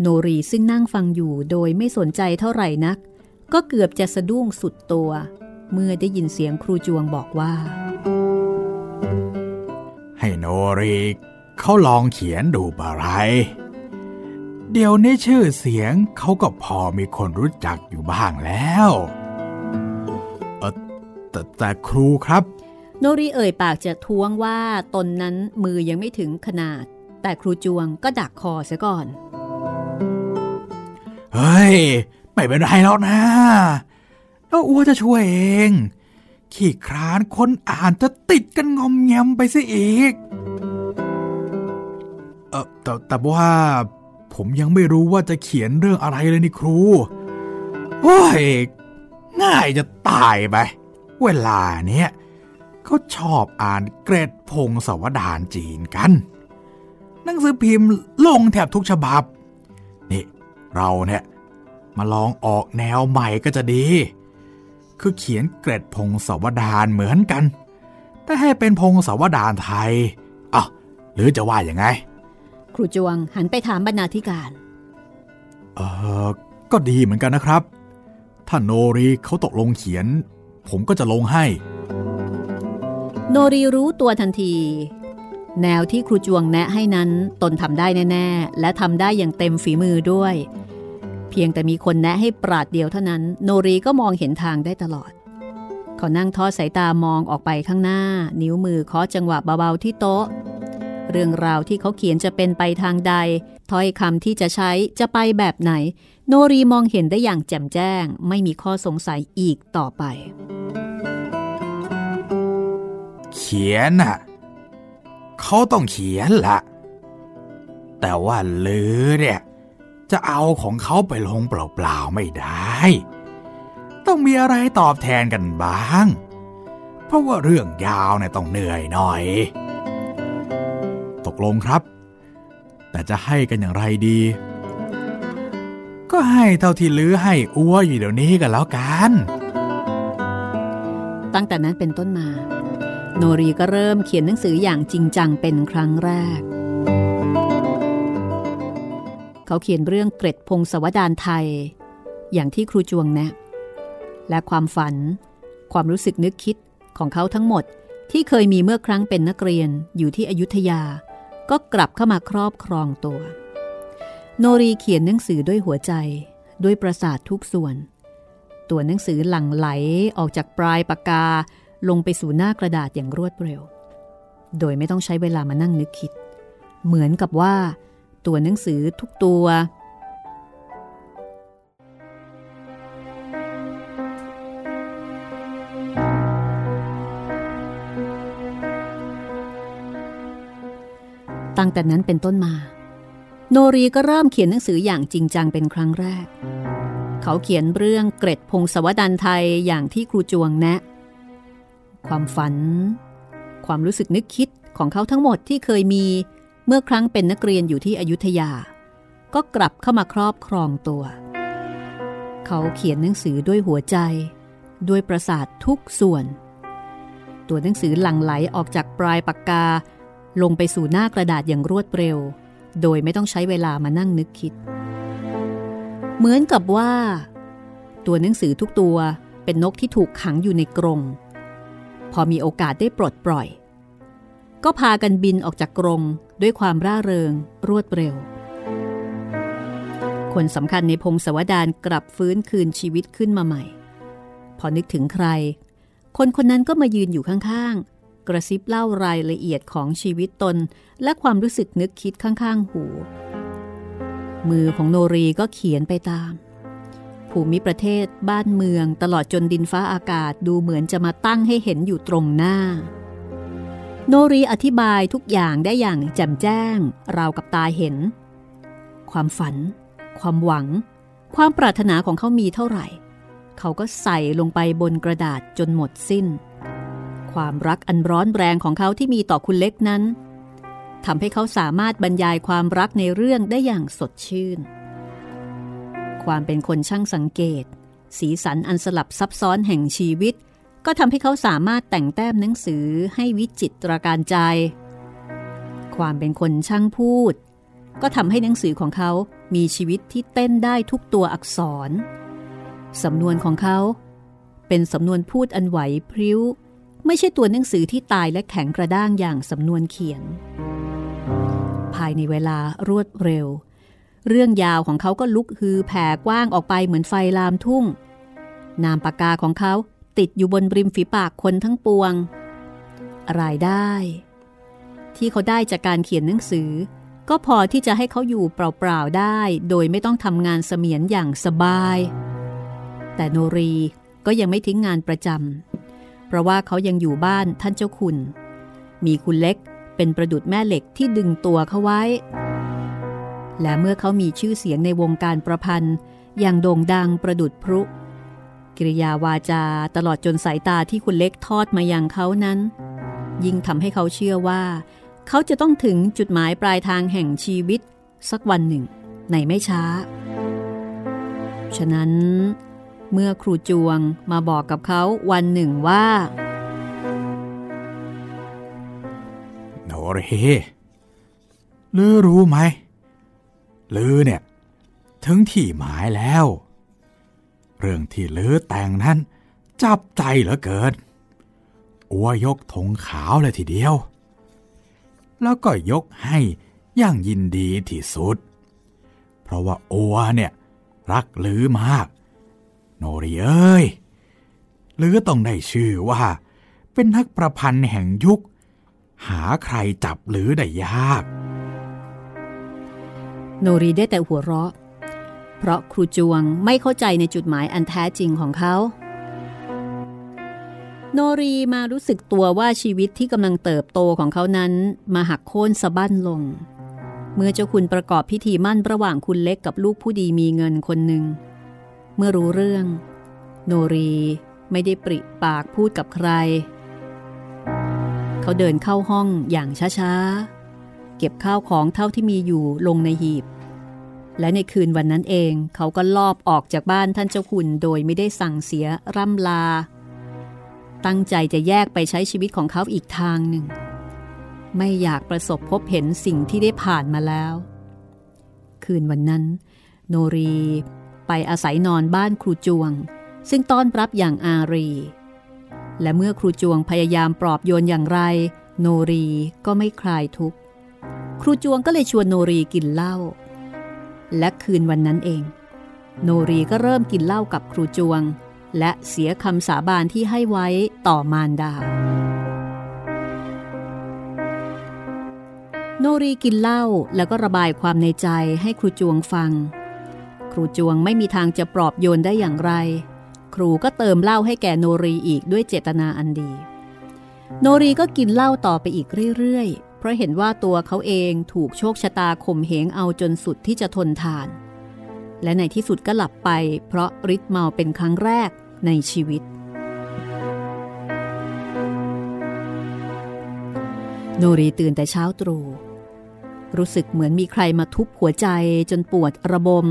โนรีซึ่งนั่งฟังอยู่โดยไม่สนใจเท่าไหร่นักก็เกือบจะสะดุ้งสุดตัวเมื่อได้ยินเสียงครูจวงบอกว่าให้โนรีเขาลองเขียนดูอะไรเดี๋ยวนี้ชื่อเสียงเขาก็พอมีคนรู้จักอยู่บ้างแล้วเออแต่แต่ครูครับโนรีเอ่ยปากจะท้วงว่าตนนั้นมือยังไม่ถึงขนาดแต่ครูจวงก็ดักคอเสียก่อนเฮ้ยไม่เป็นไรหรอกนะแล้วอัวจะช่วยเองขี้คร้านคนอ่านจะติดกันงอมแงมไปซะอีกเออแต่แต่ว่าผมยังไม่รู้ว่าจะเขียนเรื่องอะไรเลยนี่ครูโอ้ยง่ายจะตายไปเวลาเนี้ยเขาชอบอ่านเกรดพงศาวดารจีนกันหนังสือพิมพ์ลงแทบทุกฉบับนี่เราเนี่ยมาลองออกแนวใหม่ก็จะดีคือเขียนเกรดพงศาวดารเหมือนกันแต่ให้เป็นพงศาวดารไทยอ่ะหรือจะว่าอย่างไงครูจวงหันไปถามบรรณาธิการเออก็ดีเหมือนกันนะครับถ้าโนรีเขาตกลงเขียนผมก็จะลงให้โนรีรู้ตัวทันทีแนวที่ครูจวงแนะให้นั้นตนทำได้แน่ๆและทำได้อย่างเต็มฝีมือด้วยเพียงแต่มีคนแนะให้ปราดเดียวเท่านั้นโนรีก็มองเห็นทางได้ตลอดเขานั่งทอดสายตามองออกไปข้างหน้านิ้วมือเคาะจังหวะเบาๆที่โต๊ะเรื่องราวที่เขาเขียนจะเป็นไปทางใดถ้อยคำที่จะใช้จะไปแบบไหนโนรีมองเห็นได้อย่างแจ่มแจ้งไม่มีข้อสงสัยอีกต่อไปเขียนน่ะเขาต้องเขียนละแต่ว่าลือเนี่ยจะเอาของเขาไปลงเปล่าๆไม่ได้ต้องมีอะไรตอบแทนกันบ้างเพราะว่าเรื่องยาวเนี่ยต้องเหนื่อยหน่อยตกลงครับแต่จะให้กันอย่างไรดีก็ให้เท่าที่ลือให้อัวอยู่เดี๋ยวนี้กันแล้วกันตั้งแต่นั้นเป็นต้นมาโนรีก็เริ่มเขียนหนังสืออย่างจริงจังเป็นครั้งแรกเขาเขียนเรื่องเกร็ดพงศาวดารไทยอย่างที่ครูจวงแนะและความฝันความรู้สึกนึกคิดของเขาทั้งหมดที่เคยมีเมื่อครั้งเป็นนักเรียนอยู่ที่อยุธยาก็กลับเข้ามาครอบครองตัวโนรีเขียนหนังสือด้วยหัวใจด้วยประสาททุกส่วนตัวหนังสือหลั่งไหลออกจากปลายปากกาลงไปสู่หน้ากระดาษอย่างรวดเร็วโดยไม่ต้องใช้เวลามานั่งนึกคิดเหมือนกับว่าตัวหนังสือทุกตัวตั้งแต่นั้นเป็นต้นมาโนรีก็เริ่มเขียนหนังสืออย่างจริงจังเป็นครั้งแรกเขาเขียนเรื่องเกร็ดพงศาวดารไทยอย่างที่ครูจวงแนะความฝันความรู้สึกนึกคิดของเขาทั้งหมดที่เคยมีเมื่อครั้งเป็นนักเรียนอยู่ที่อยุธยาก็กลับเข้ามาครอบครองตัวเขาเขียนหนังสือด้วยหัวใจด้วยประสาททุกส่วนตัวหนังสือหลั่งไหลออกจากปลายปากกาลงไปสู่หน้ากระดาษอย่างรวดเร็วโดยไม่ต้องใช้เวลามานั่งนึกคิดเหมือนกับว่าตัวหนังสือทุกตัวเป็นนกที่ถูกขังอยู่ในกรงพอมีโอกาสได้ปลดปล่อยก็พากันบินออกจากกรงด้วยความร่าเริงรวดเร็วคนสำคัญในพงศาวดารกลับฟื้นคืนชีวิตขึ้นมาใหม่พอนึกถึงใครคนคนนั้นก็มายืนอยู่ข้าง กระซิบเล่ารายละเอียดของชีวิตตนและความรู้สึกนึกคิดข้างๆหูมือของโนรีก็เขียนไปตามภูมิประเทศบ้านเมืองตลอดจนดินฟ้าอากาศดูเหมือนจะมาตั้งให้เห็นอยู่ตรงหน้าโนรีอธิบายทุกอย่างได้อย่างแจ่มแจ้งราวกับตาเห็นความฝันความหวังความปรารถนาของเขามีเท่าไหร่เขาก็ใส่ลงไปบนกระดาษจนหมดสิ้นความรักอันร้อนแรงของเขาที่มีต่อคุณเล็กนั้นทำให้เขาสามารถบรรยายความรักในเรื่องได้อย่างสดชื่นความเป็นคนช่างสังเกตสีสันอันสลับซับซ้อนแห่งชีวิตก็ทำให้เขาสามารถแต่งแต้มหนังสือให้วิจิตรการใจความเป็นคนช่างพูดก็ทำให้หนังสือของเขามีชีวิตที่เต้นได้ทุกตัวอักษรสำนวนของเขาเป็นสำนวนพูดอันไหวพริ้วไม่ใช่ตัวหนังสือที่ตายและแข็งกระด้างอย่างสำนวนเขียนภายในเวลารวดเร็วเรื่องยาวของเขาก็ลุกฮือแผ่กว้างออกไปเหมือนไฟลามทุ่งนามปากกาของเขาติดอยู่บนริมฝีปากคนทั้งปวงรายได้ที่เขาได้จากการเขียนหนังสือก็พอที่จะให้เขาอยู่เปล่าๆได้โดยไม่ต้องทำงานเสมียนอย่างสบายแต่โนรีก็ยังไม่ทิ้งงานประจำเพราะว่าเขายังอยู่บ้านท่านเจ้าคุณมีคุณเล็กเป็นประดุจแม่เหล็กที่ดึงตัวเขาไว้และเมื่อเขามีชื่อเสียงในวงการประพันธ์อย่างโด่งดังประดุจพลุกิริยาวาจาตลอดจนสายตาที่คุณเล็กทอดมายังเขานั้นยิ่งทำให้เขาเชื่อว่าเขาจะต้องถึงจุดหมายปลายทางแห่งชีวิตสักวันหนึ่งในไม่ช้าฉะนั้นเมื่อครูจวงมาบอกกับเขาวันหนึ่งว่าโนรีลือรู้ไหมลือเนี่ยถึงที่หมายแล้วเรื่องที่ลือแต่งนั้นจับใจเหลือเกินอัวยกธงขาวเลยทีเดียวแล้วก็ยกให้อย่างยินดีที่สุดเพราะว่าอัวเนี่ยรักลือมากโนรีเอ้ยลือต้องได้ชื่อว่าเป็นนักประพันธ์แห่งยุคหาใครจับลือได้ยากโนรีได้แต่หัวเราะเพราะครูจวงไม่เข้าใจในจุดหมายอันแท้จริงของเขาโนรีมารู้สึกตัวว่าชีวิตที่กำลังเติบโตของเขานั้นมาหักโค่นสะบั้นลงเมื่อเจ้าคุณประกอบพิธีมั่นระหว่างคุณเล็กกับลูกผู้ดีมีเงินคนหนึ่งเมื่อรู้เรื่องโนรีไม่ได้ปริปากพูดกับใครเขาเดินเข้าห้องอย่างช้าๆเก็บข้าวของเท่าที่มีอยู่ลงในหีบและในคืนวันนั้นเองเขาก็ลอบออกจากบ้านท่านเจ้าคุณโดยไม่ได้สั่งเสียร่ำลาตั้งใจจะแยกไปใช้ชีวิตของเขาอีกทางหนึ่งไม่อยากประสบพบเห็นสิ่งที่ได้ผ่านมาแล้วคืนวันนั้นโนรีไปอาศัยนอนบ้านครูจวงซึ่งต้อนรับอย่างอารีและเมื่อครูจวงพยายามปลอบโยนอย่างไรโนรีก็ไม่คลายทุกข์ครูจวงก็เลยชวนโนรีกินเหล้าและคืนวันนั้นเองโนรีก็เริ่มกินเหล้ากับครูจวงและเสียคำสาบานที่ให้ไว้ต่อมารดาโนรีกินเหล้าแล้วก็ระบายความในใจให้ครูจวงฟังครูจวงไม่มีทางจะปลอบโยนได้อย่างไรครูก็เติมเหล้าให้แก่โนรีอีกด้วยเจตนาอันดีโนรีก็กินเหล้าต่อไปอีกเรื่อยๆเพราะเห็นว่าตัวเขาเองถูกโชคชะตาข่มเหงเอาจนสุดที่จะทนทานและในที่สุดก็หลับไปเพราะฤทธิ์เมาเป็นครั้งแรกในชีวิตโนรีตื่นแต่เช้าตรู่รู้สึกเหมือนมีใครมาทุบหัวใจจนปวดระบม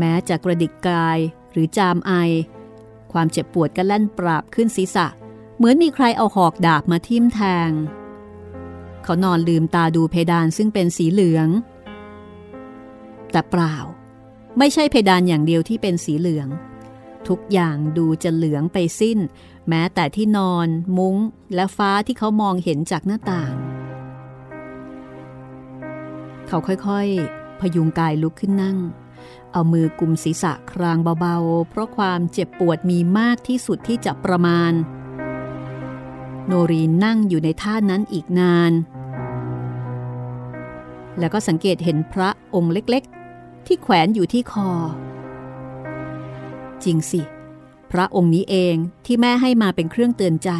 แม้จะกระดิกกายหรือจามไอความเจ็บปวดก็แล่นปราบขึ้นศีรษะเหมือนมีใครเอาหอกดาบมาทิ่มแทงเขานอนลืมตาดูเพดานซึ่งเป็นสีเหลืองแต่เปล่าไม่ใช่เพดานอย่างเดียวที่เป็นสีเหลืองทุกอย่างดูจะเหลืองไปสิ้นแม้แต่ที่นอนมุ้งและฟ้าที่เขามองเห็นจากหน้าต่างเขาค่อยๆพยุงกายลุกขึ้นนั่งเอามือกุมศีรษะครางเบาๆเพราะความเจ็บปวดมีมากที่สุดที่จะประมาณ โนรีนั่งอยู่ในท่านั้นอีกนานแล้วก็สังเกตเห็นพระองค์เล็กๆที่แขวนอยู่ที่คอจริงสิพระองค์นี้เองที่แม่ให้มาเป็นเครื่องเตือนใจ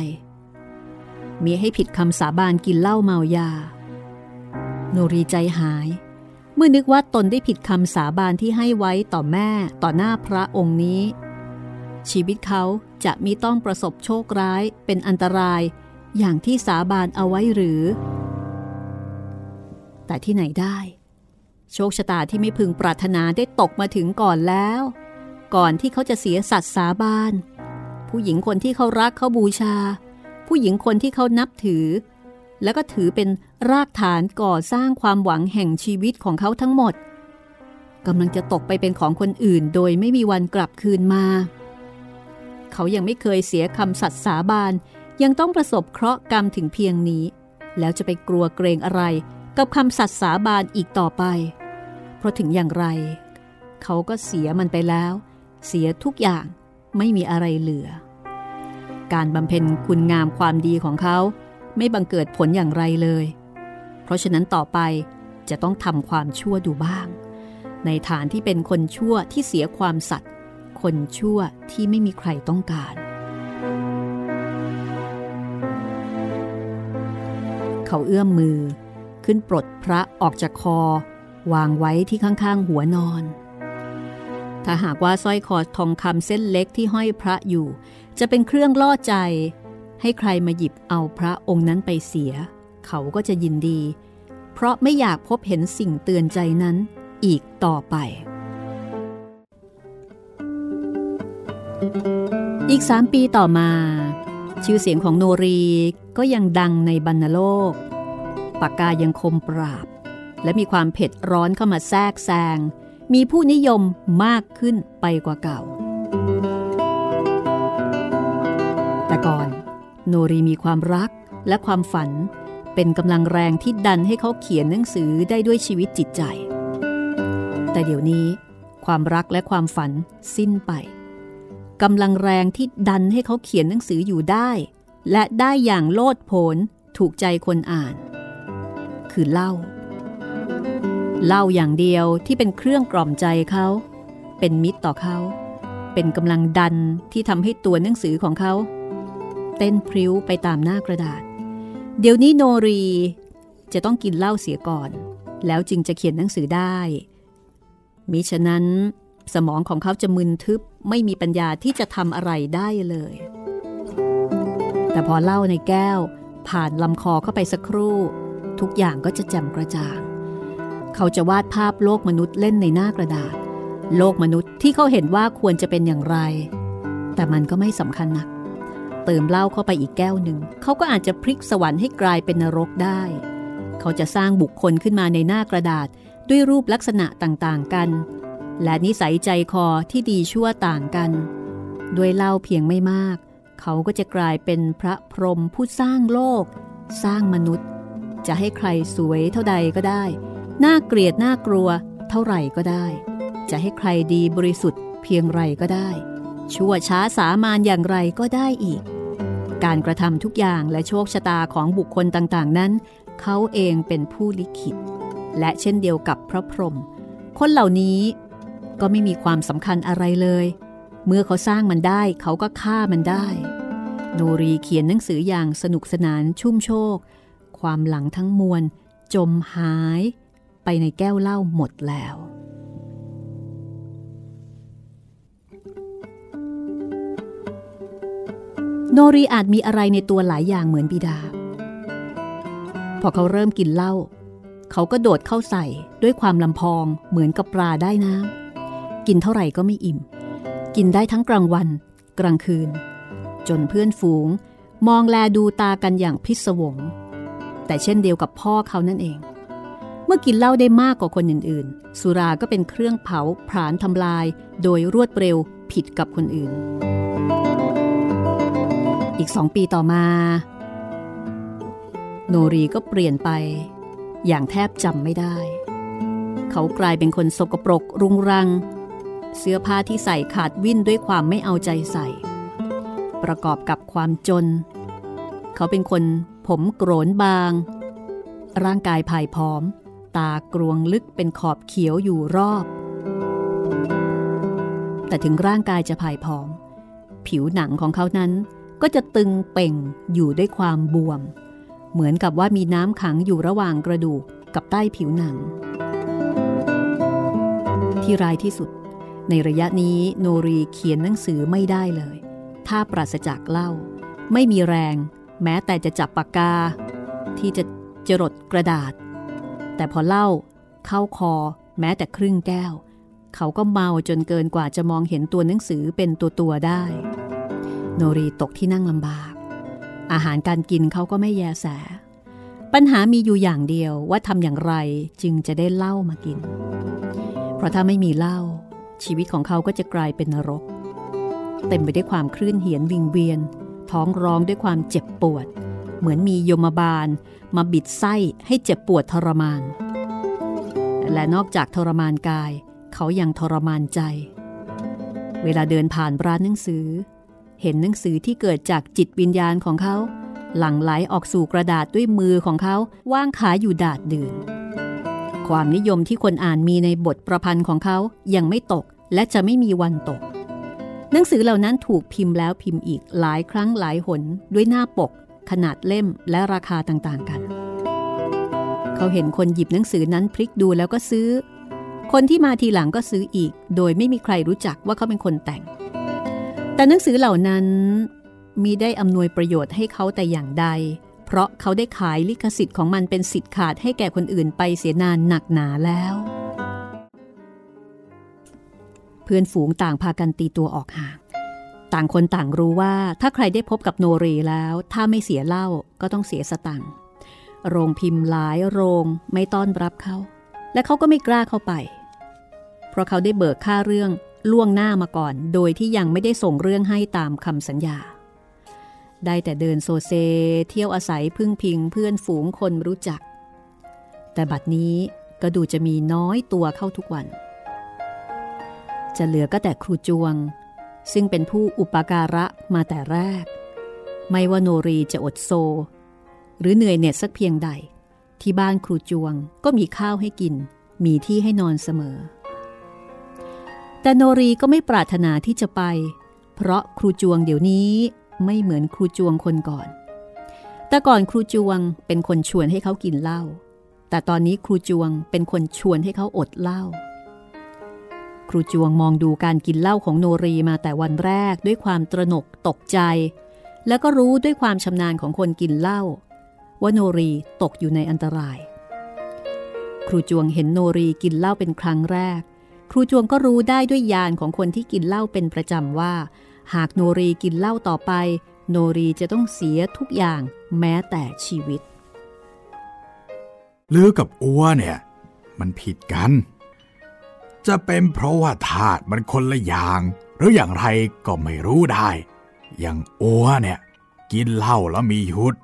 มิให้ผิดคำสาบานกินเหล้าเมายาโนรีใจหายเมื่อนึกว่าตนได้ผิดคำสาบานที่ให้ไว้ต่อแม่ต่อหน้าพระองค์นี้ชีวิตเขาจะมิต้องประสบโชคร้ายเป็นอันตรายอย่างที่สาบานเอาไว้หรือแต่ที่ไหนได้โชคชะตาที่ไม่พึงปรารถนาได้ตกมาถึงก่อนแล้วก่อนที่เขาจะเสียสัตย์สาบานผู้หญิงคนที่เขารักเขาบูชาผู้หญิงคนที่เขานับถือแล้วก็ถือเป็นรากฐานก่อสร้างความหวังแห่งชีวิตของเขาทั้งหมดกำลังจะตกไปเป็นของคนอื่นโดยไม่มีวันกลับคืนมาเขายังไม่เคยเสียคำสัตย์สาบานยังต้องประสบเคราะห์กรรมถึงเพียงนี้แล้วจะไปกลัวเกรงอะไรกับคำสัตย์สาบานอีกต่อไปเพราะถึงอย่างไรเขาก็เสียมันไปแล้วเสียทุกอย่างไม่มีอะไรเหลือการบำเพ็ญคุณงามความดีของเขาไม่บังเกิดผลอย่างไรเลยเพราะฉะนั้นต่อไปจะต้องทำความชั่วดูบ้างในฐานที่เป็นคนชั่วที่เสียความสัตย์คนชั่วที่ไม่มีใครต้องการเขาเอื้อมมือขึ้นปลดพระออกจากคอวางไว้ที่ข้างๆหัวนอนถ้าหากว่าสร้อยคอทองคำเส้นเล็กที่ห้อยพระอยู่จะเป็นเครื่องล่อใจให้ใครมาหยิบเอาพระองค์นั้นไปเสียเขาก็จะยินดีเพราะไม่อยากพบเห็นสิ่งเตือนใจนั้นอีกต่อไปอีกสามปีต่อมาชื่อเสียงของโนรีก็ยังดังในบรรณโลกปากกายังคมปราบและมีความเผ็ดร้อนเข้ามาแทรกแซงมีผู้นิยมมากขึ้นไปกว่าเก่าแต่ก่อนโนรีมีความรักและความฝันเป็นกำลังแรงที่ดันให้เขาเขียนหนังสือได้ด้วยชีวิตจิตใจแต่เดี๋ยวนี้ความรักและความฝันสิ้นไปกำลังแรงที่ดันให้เขาเขียนหนังสืออยู่ได้และได้อย่างโลดโผนถูกใจคนอ่านคือเหล้าเหล้าอย่างเดียวที่เป็นเครื่องกล่อมใจเขาเป็นมิตรต่อเขาเป็นกำลังดันที่ทำให้ตัวหนังสือของเขาเต้นพริ้วไปตามหน้ากระดาษเดี๋ยวนี้โนรีจะต้องกินเหล้าเสียก่อนแล้วจึงจะเขียนหนังสือได้มิฉะนั้นสมองของเขาจะมึนทึบไม่มีปัญญาที่จะทำอะไรได้เลยแต่พอเหล้าในแก้วผ่านลำคอเข้าไปสักครู่ทุกอย่างก็จะแจ่มกระจ่างเขาจะวาดภาพโลกมนุษย์เล่นในหน้ากระดาษโลกมนุษย์ที่เขาเห็นว่าควรจะเป็นอย่างไรแต่มันก็ไม่สำคัญนักเติมเหล้าเข้าไปอีกแก้วหนึ่งเขาก็อาจจะพลิกสวรรค์ให้กลายเป็นนรกได้เขาจะสร้างบุคคลขึ้นมาในหน้ากระดาษด้วยรูปลักษณะต่างๆกันและนิสัยใจคอที่ดีชั่วต่างกันด้วยเหล้าเพียงไม่มากเขาก็จะกลายเป็นพระพรหมผู้สร้างโลกสร้างมนุษย์จะให้ใครสวยเท่าใดก็ได้น่าเกลียดน่ากลัวเท่าไหร่ก็ได้จะให้ใครดีบริสุทธิ์เพียงไรก็ได้ชั่วช้าสามานอย่างไรก็ได้อีกการกระทำทุกอย่างและโชคชะตาของบุคคลต่างๆนั้นเขาเองเป็นผู้ลิขิตและเช่นเดียวกับพระพรหมคนเหล่านี้ก็ไม่มีความสำคัญอะไรเลยเมื่อเขาสร้างมันได้เขาก็ฆ่ามันได้โนรีเขียนหนังสืออย่างสนุกสนานชุ่มโชกความหลังทั้งมวลจมหายไปในแก้วเหล้าหมดแล้วโนรีอาจมีอะไรในตัวหลายอย่างเหมือนบิดาพอเขาเริ่มกินเหล้าเขาก็โดดเข้าใส่ด้วยความลำพองเหมือนกับปลาได้น้ำกินเท่าไหร่ก็ไม่อิ่มกินได้ทั้งกลางวันกลางคืนจนเพื่อนฝูงมองแลดูตากันอย่างพิศวงแต่เช่นเดียวกับพ่อเขานั่นเองเมื่อกินเหล้าได้มากกว่าคนอื่นๆสุราก็เป็นเครื่องเผาผลาญทำลายโดยรวดเร็วผิดกับคนอื่นอีกสองปีต่อมาโนรีก็เปลี่ยนไปอย่างแทบจำไม่ได้เขากลายเป็นคนสกปรกรุงรังเสื้อผ้าที่ใส่ขาดวิ่นด้วยความไม่เอาใจใส่ประกอบกับความจน เขาเป็นคนผมโกรนบางร่างกายผายผอมตากรวงลึกเป็นขอบเขียวอยู่รอบแต่ถึงร่างกายจะผายผอมผิวหนังของเขานั้นก็จะตึงเป่งอยู่ด้วยความบวมเหมือนกับว่ามีน้ำขังอยู่ระหว่างกระดูกกับใต้ผิวหนังที่ร้ายที่สุดในระยะนี้โนรีเขียนหนังสือไม่ได้เลยถ้าปราศจากเหล้าไม่มีแรงแม้แต่จะจับปากกาที่จะจรดกระดาษแต่พอเหล้าเข้าคอแม้แต่ครึ่งแก้วเขาก็เมาจนเกินกว่าจะมองเห็นตัวหนังสือเป็นตัวตัวได้โนรีตกที่นั่งลำบากอาหารการกินเขาก็ไม่แยแสปัญหามีอยู่อย่างเดียวว่าทำอย่างไรจึงจะได้เหล้ามากินเพราะถ้าไม่มีเหล้าชีวิตของเขาก็จะกลายเป็นนรกเต็มไปด้วยความคลื่นเหียนวิงเวียนท้องร้องด้วยความเจ็บปวดเหมือนมียมบาลมาบิดไส้ให้เจ็บปวดทรมานและนอกจากทรมานกายเขายังทรมานใจเวลาเดินผ่านร้านหนังสือเห็นหนังสือที่เกิดจากจิตวิญญาณของเขาหลั่งไหลออกสู่กระดาษด้วยมือของเขาวางขายอยู่ดาษดื่นความนิยมที่คนอ่านมีในบทประพันธ์ของเขายังไม่ตกและจะไม่มีวันตกหนังสือเหล่านั้นถูกพิมพ์แล้วพิมพ์อีกหลายครั้งหลายหนด้วยหน้าปกขนาดเล่มและราคาต่างๆกันเขาเห็นคนหยิบหนังสือนั้นพลิกดูแล้วก็ซื้อคนที่มาทีหลังก็ซื้ออีกโดยไม่มีใครรู้จักว่าเขาเป็นคนแต่งแต่หนังสือเหล่านั้นมิได้อำนวยประโยชน์ให้เขาแต่อย่างใดเพราะเขาได้ขายลิขสิทธิ์ของมันเป็นสิทธิ์ขาดให้แก่คนอื่นไปเสียนานหนักหนาแล้วเพื่อนฝูงต่างพากันตีตัวออกห่างต่างคนต่างรู้ว่าถ้าใครได้พบกับโนรีแล้วถ้าไม่เสียเหล้าก็ต้องเสียสตังค์โรงพิมพ์หลายโรงไม่ต้อนรับเขาและเขาก็ไม่กล้าเข้าไปเพราะเขาได้เบิกค่าเรื่องล่วงหน้ามาก่อนโดยที่ยังไม่ได้ส่งเรื่องให้ตามคำสัญญาได้แต่เดินโซเซเที่ยวอาศัยพึ่งพิงเพื่อนฝูงคนรู้จักแต่บัดนี้ก็ดูจะมีน้อยตัวเข้าทุกวันจะเหลือก็แต่ครูจวงซึ่งเป็นผู้อุปการะมาแต่แรกไม่ว่าโนรีจะอดโซหรือเหนื่อยเหน็ดสักเพียงใดที่บ้านครูจวงก็มีข้าวให้กินมีที่ให้นอนเสมอแต่โนรีก็ไม่ปรารถนาที่จะไปเพราะครูจวงเดี๋ยวนี้ไม่เหมือนครูจวงคนก่อนแต่ก่อนครูจวงเป็นคนชวนให้เขากินเหล้าแต่ตอนนี้ครูจวงเป็นคนชวนให้เขาอดเหล้าครูจวงมองดูการกินเหล้าของโนรีมาแต่วันแรกด้วยความตระหนกตกใจแล้วก็รู้ด้วยความชำนาญของคนกินเหล้าว่าโนรีตกอยู่ในอันตรายครูจวงเห็นโนรีกินเหล้าเป็นครั้งแรกครูจวงก็รู้ได้ด้วยญาณของคนที่กินเหล้าเป็นประจำว่าหากโนรีกินเหล้าต่อไปโนรีจะต้องเสียทุกอย่างแม้แต่ชีวิตลือกับอัวเนี่ยมันผิดกันจะเป็นเพราะว่าธาตุมันคนละอย่างหรืออย่างไรก็ไม่รู้ได้อย่างอัวเนี่ยกินเหล้าแล้วมียุทธ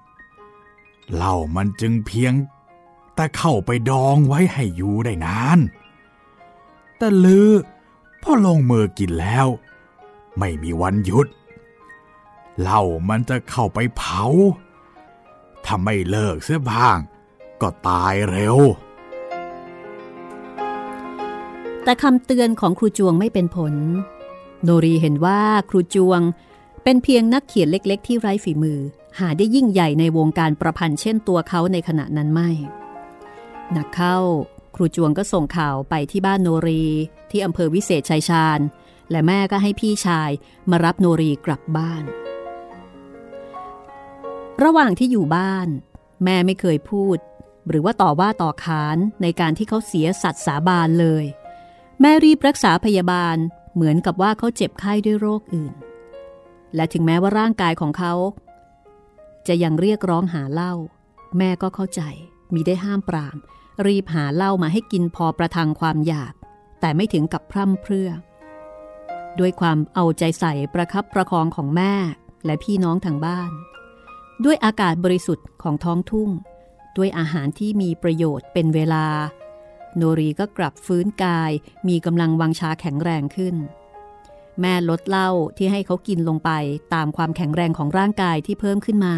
เหล้ามันจึงเพียงแต่เข้าไปดองไว้ให้อยู่ได้นานแต่ลือพอลงมือกินแล้วไม่มีวันหยุดเหล้ามันจะเข้าไปเผาถ้าไม่เลิกเสียบ้างก็ตายเร็วแต่คำเตือนของครูจวงไม่เป็นผลโนรีเห็นว่าครูจวงเป็นเพียงนักเขียนเล็กๆที่ไร้ฝีมือหาได้ยิ่งใหญ่ในวงการประพันธ์เช่นตัวเขาในขณะนั้นไม่หนักเข้าครูจวงก็ส่งข่าวไปที่บ้านโนรีที่อำเภอวิเศษชัยชาญและแม่ก็ให้พี่ชายมารับโนรีกลับบ้านระหว่างที่อยู่บ้านแม่ไม่เคยพูดหรือว่าต่อว่าต่อขานในการที่เขาเสียสัตย์สาบานเลยแม่รีบรักษาพยาบาลเหมือนกับว่าเขาเจ็บไข้ด้วยโรคอื่นและถึงแม้ว่าร่างกายของเขาจะยังเรียกร้องหาเหล้าแม่ก็เข้าใจมิได้ห้ามปรามรีบหาเหล้ามาให้กินพอประทังความอยากแต่ไม่ถึงกับพร่ำเพรื่อด้วยความเอาใจใส่ประคับประคองของแม่และพี่น้องทางบ้านด้วยอากาศบริสุทธิ์ของท้องทุ่งด้วยอาหารที่มีประโยชน์เป็นเวลาโนรีก็กลับฟื้นกายมีกำลังวังชาแข็งแรงขึ้นแม่ลดเหล้าที่ให้เขากินลงไปตามความแข็งแรงของร่างกายที่เพิ่มขึ้นมา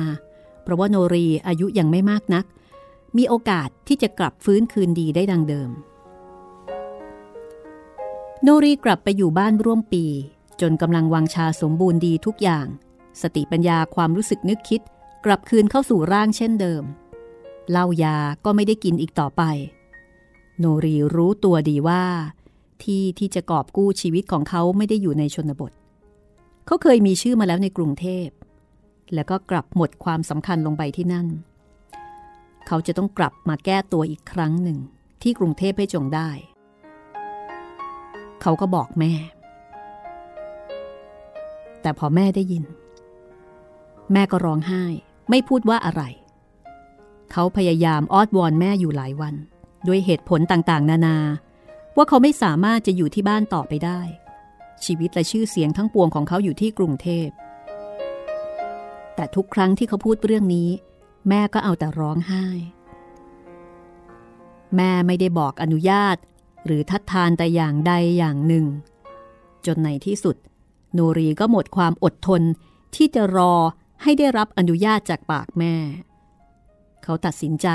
เพราะว่าโนรีอายุยังไม่มากนักมีโอกาสที่จะกลับฟื้นคืนดีได้ดังเดิมโนรีกลับไปอยู่บ้านร่วมปีจนกำลังวังชาสมบูรณ์ดีทุกอย่างสติปัญญาความรู้สึกนึกคิดกลับคืนเข้าสู่ร่างเช่นเดิมเหล้ายาก็ไม่ได้กินอีกต่อไปโนรีรู้ตัวดีว่าที่ที่จะกอบกู้ชีวิตของเขาไม่ได้อยู่ในชนบทเขาเคยมีชื่อมาแล้วในกรุงเทพแล้วก็กลับหมดความสำคัญลงไปที่นั่นเขาจะต้องกลับมาแก้ตัวอีกครั้งหนึ่งที่กรุงเทพให้จงได้เขาก็บอกแม่แต่พอแม่ได้ยินแม่ก็ร้องไห้ไม่พูดว่าอะไรเขาพยายามอ้อนวอนแม่อยู่หลายวันด้วยเหตุผลต่างๆนานาว่าเขาไม่สามารถจะอยู่ที่บ้านต่อไปได้ชีวิตและชื่อเสียงทั้งปวงของเขาอยู่ที่กรุงเทพแต่ทุกครั้งที่เขาพูดเรื่องนี้แม่ก็เอาแต่ร้องไห้แม่ไม่ได้บอกอนุญาตหรือทัดทานแต่อย่างใดอย่างหนึ่งจนในที่สุดโนรีก็หมดความอดทนที่จะรอให้ได้รับอนุญาตจากปากแม่เขาตัดสินใจ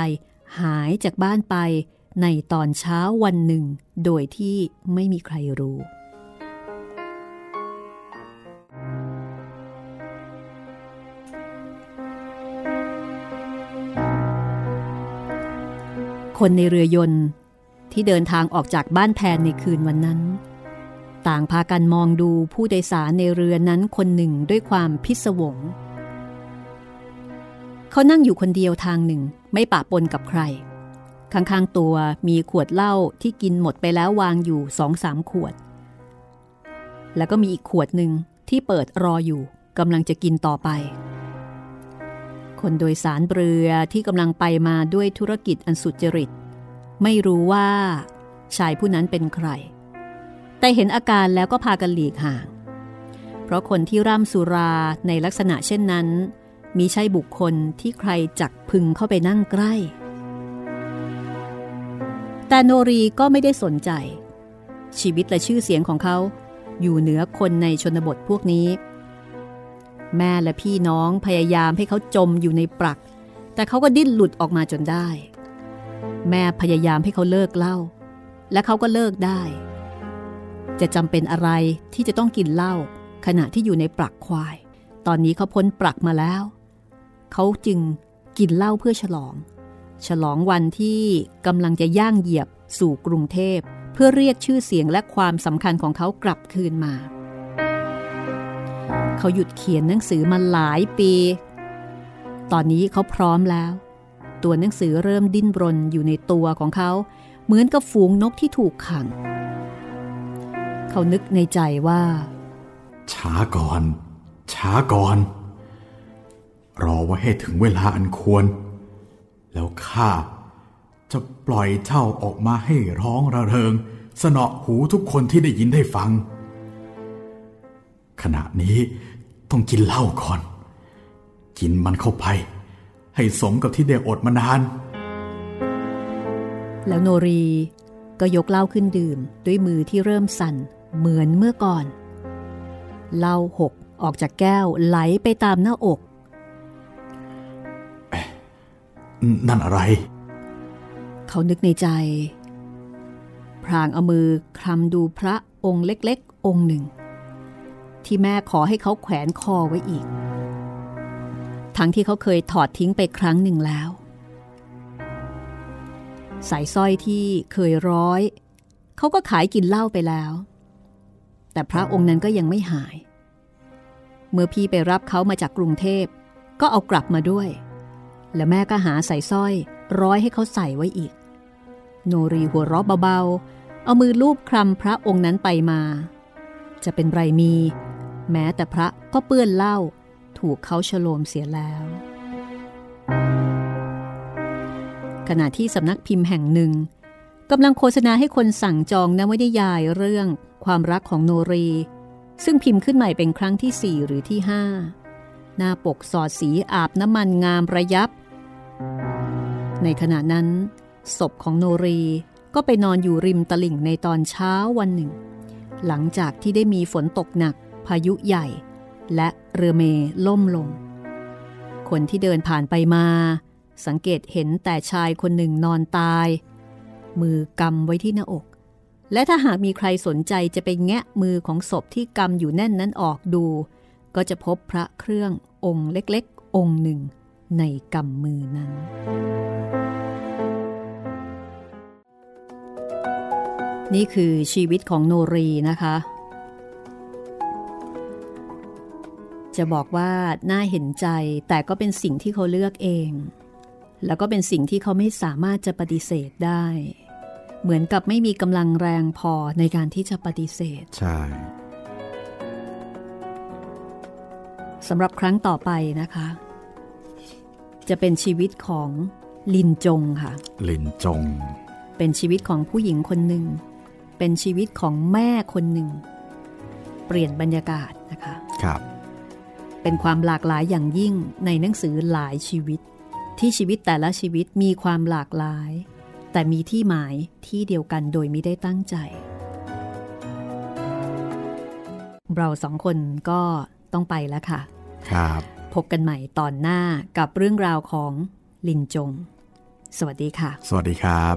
หายจากบ้านไปในตอนเช้าวันหนึ่งโดยที่ไม่มีใครรู้คนในเรือยนต์ที่เดินทางออกจากบ้านแพนในคืนวันนั้นต่างพากันมองดูผู้โดยสารในเรือนั้นคนหนึ่งด้วยความพิศวงเขานั่งอยู่คนเดียวทางหนึ่งไม่ปะปนกับใครข้างๆตัวมีขวดเหล้าที่กินหมดไปแล้ววางอยู่ สองสาม ขวดแล้วก็มีอีกขวดหนึ่งที่เปิดรออยู่กำลังจะกินต่อไปคนโดยสารเรือที่กำลังไปมาด้วยธุรกิจอันสุจริตไม่รู้ว่าชายผู้นั้นเป็นใครแต่เห็นอาการแล้วก็พากันหลีกห่างเพราะคนที่ร่ำสุราในลักษณะเช่นนั้นมิใช่บุคคลที่ใครจักพึงเข้าไปนั่งใกล้แต่โนรีก็ไม่ได้สนใจชีวิตและชื่อเสียงของเขาอยู่เหนือคนในชนบทพวกนี้แม่และพี่น้องพยายามให้เขาจมอยู่ในปรักแต่เขาก็ดิ้นหลุดออกมาจนได้แม่พยายามให้เขาเลิกเหล้าและเขาก็เลิกได้จะจำเป็นอะไรที่จะต้องกินเหล้าขณะที่อยู่ในปรักควายตอนนี้เขาพ้นปรักมาแล้วเขาจึงกินเหล้าเพื่อฉลองฉลองวันที่กำลังจะย่างเหยียบสู่กรุงเทพเพื่อเรียกชื่อเสียงและความสำคัญของเขากลับคืนมาเขาหยุดเขียนหนังสือมาหลายปีตอนนี้เขาพร้อมแล้วตัวหนังสือเริ่มดิ้นรนอยู่ในตัวของเขาเหมือนกับฝูงนกที่ถูกขังเขานึกในใจว่าช้าก่อนช้าก่อนรอไว้ให้ถึงเวลาอันควรแล้วข้าจะปล่อยเจ้าออกมาให้ร้องระเริงสนอหูทุกคนที่ได้ยินได้ฟังขณะนี้ต้องกินเหล้าก่อนกินมันเข้าไปให้สมกับที่ได้อดมานานแล้วโนรีก็ยกเหล้าขึ้นดื่มด้วยมือที่เริ่มสั่นเหมือนเมื่อก่อนเหล้าหกออกจากแก้วไหลไปตามหน้าอกนั่นอะไรเขานึกในใจพลางเอามือคลำดูพระองค์เล็กๆองค์หนึ่งที่แม่ขอให้เขาแขวนคอไว้อีกทั้งที่เขาเคยถอดทิ้งไปครั้งหนึ่งแล้วสายสร้อยที่เคยร้อยเขาก็ขายกินเหล้าไปแล้วแต่พระองค์นั้นก็ยังไม่หายเมื่อพี่ไปรับเขามาจากกรุงเทพก็เอากลับมาด้วยและแม่ก็หาสายสร้อยร้อยให้เขาใส่ไว้อีกโนรีหัวเราะเบาๆเอามือลูบคลำพระองค์นั้นไปมาจะเป็นไรมีแม้แต่พระก็เปื้อนเหล้าถูกเขาฉโลมเสียแล้วขณะที่สำนักพิมพ์แห่งหนึ่งกำลังโฆษณาให้คนสั่งจองนวนิยายเรื่องความรักของโนรีซึ่งพิมพ์ขึ้นใหม่เป็นครั้งที่สี่หรือที่ห้าหน้าปกสอดสีอาบน้ำมันงามระยับในขณะนั้นศพของโนรีก็ไปนอนอยู่ริมตลิ่งในตอนเช้าวันหนึ่งหลังจากที่ได้มีฝนตกหนักพายุใหญ่และเรือเมล่มลง คนที่เดินผ่านไปมาสังเกตเห็นแต่ชายคนหนึ่งนอนตายมือกำไว้ที่หน้าอกและถ้าหากมีใครสนใจจะไปแงะมือของศพที่กำอยู่แน่นนั้นออกดูก็จะพบพระเครื่ององค์เล็กๆองค์หนึ่งในกำมือนั้นนี่คือชีวิตของโนรีนะคะจะบอกว่าน่าเห็นใจแต่ก็เป็นสิ่งที่เขาเลือกเองแล้วก็เป็นสิ่งที่เขาไม่สามารถจะปฏิเสธได้เหมือนกับไม่มีกำลังแรงพอในการที่จะปฏิเสธใช่สำหรับครั้งต่อไปนะคะจะเป็นชีวิตของลินจงค่ะลินจงเป็นชีวิตของผู้หญิงคนหนึ่งเป็นชีวิตของแม่คนหนึ่งเปลี่ยนบรรยากาศนะคะครับเป็นความหลากหลายอย่างยิ่งในหนังสือหลายชีวิตที่ชีวิตแต่ละชีวิตมีความหลากหลายแต่มีที่หมายที่เดียวกันโดยมิได้ตั้งใจเราสองคนก็ต้องไปแล้วค่ะครับพบกันใหม่ตอนหน้ากับเรื่องราวของลินจงสวัสดีค่ะสวัสดีครับ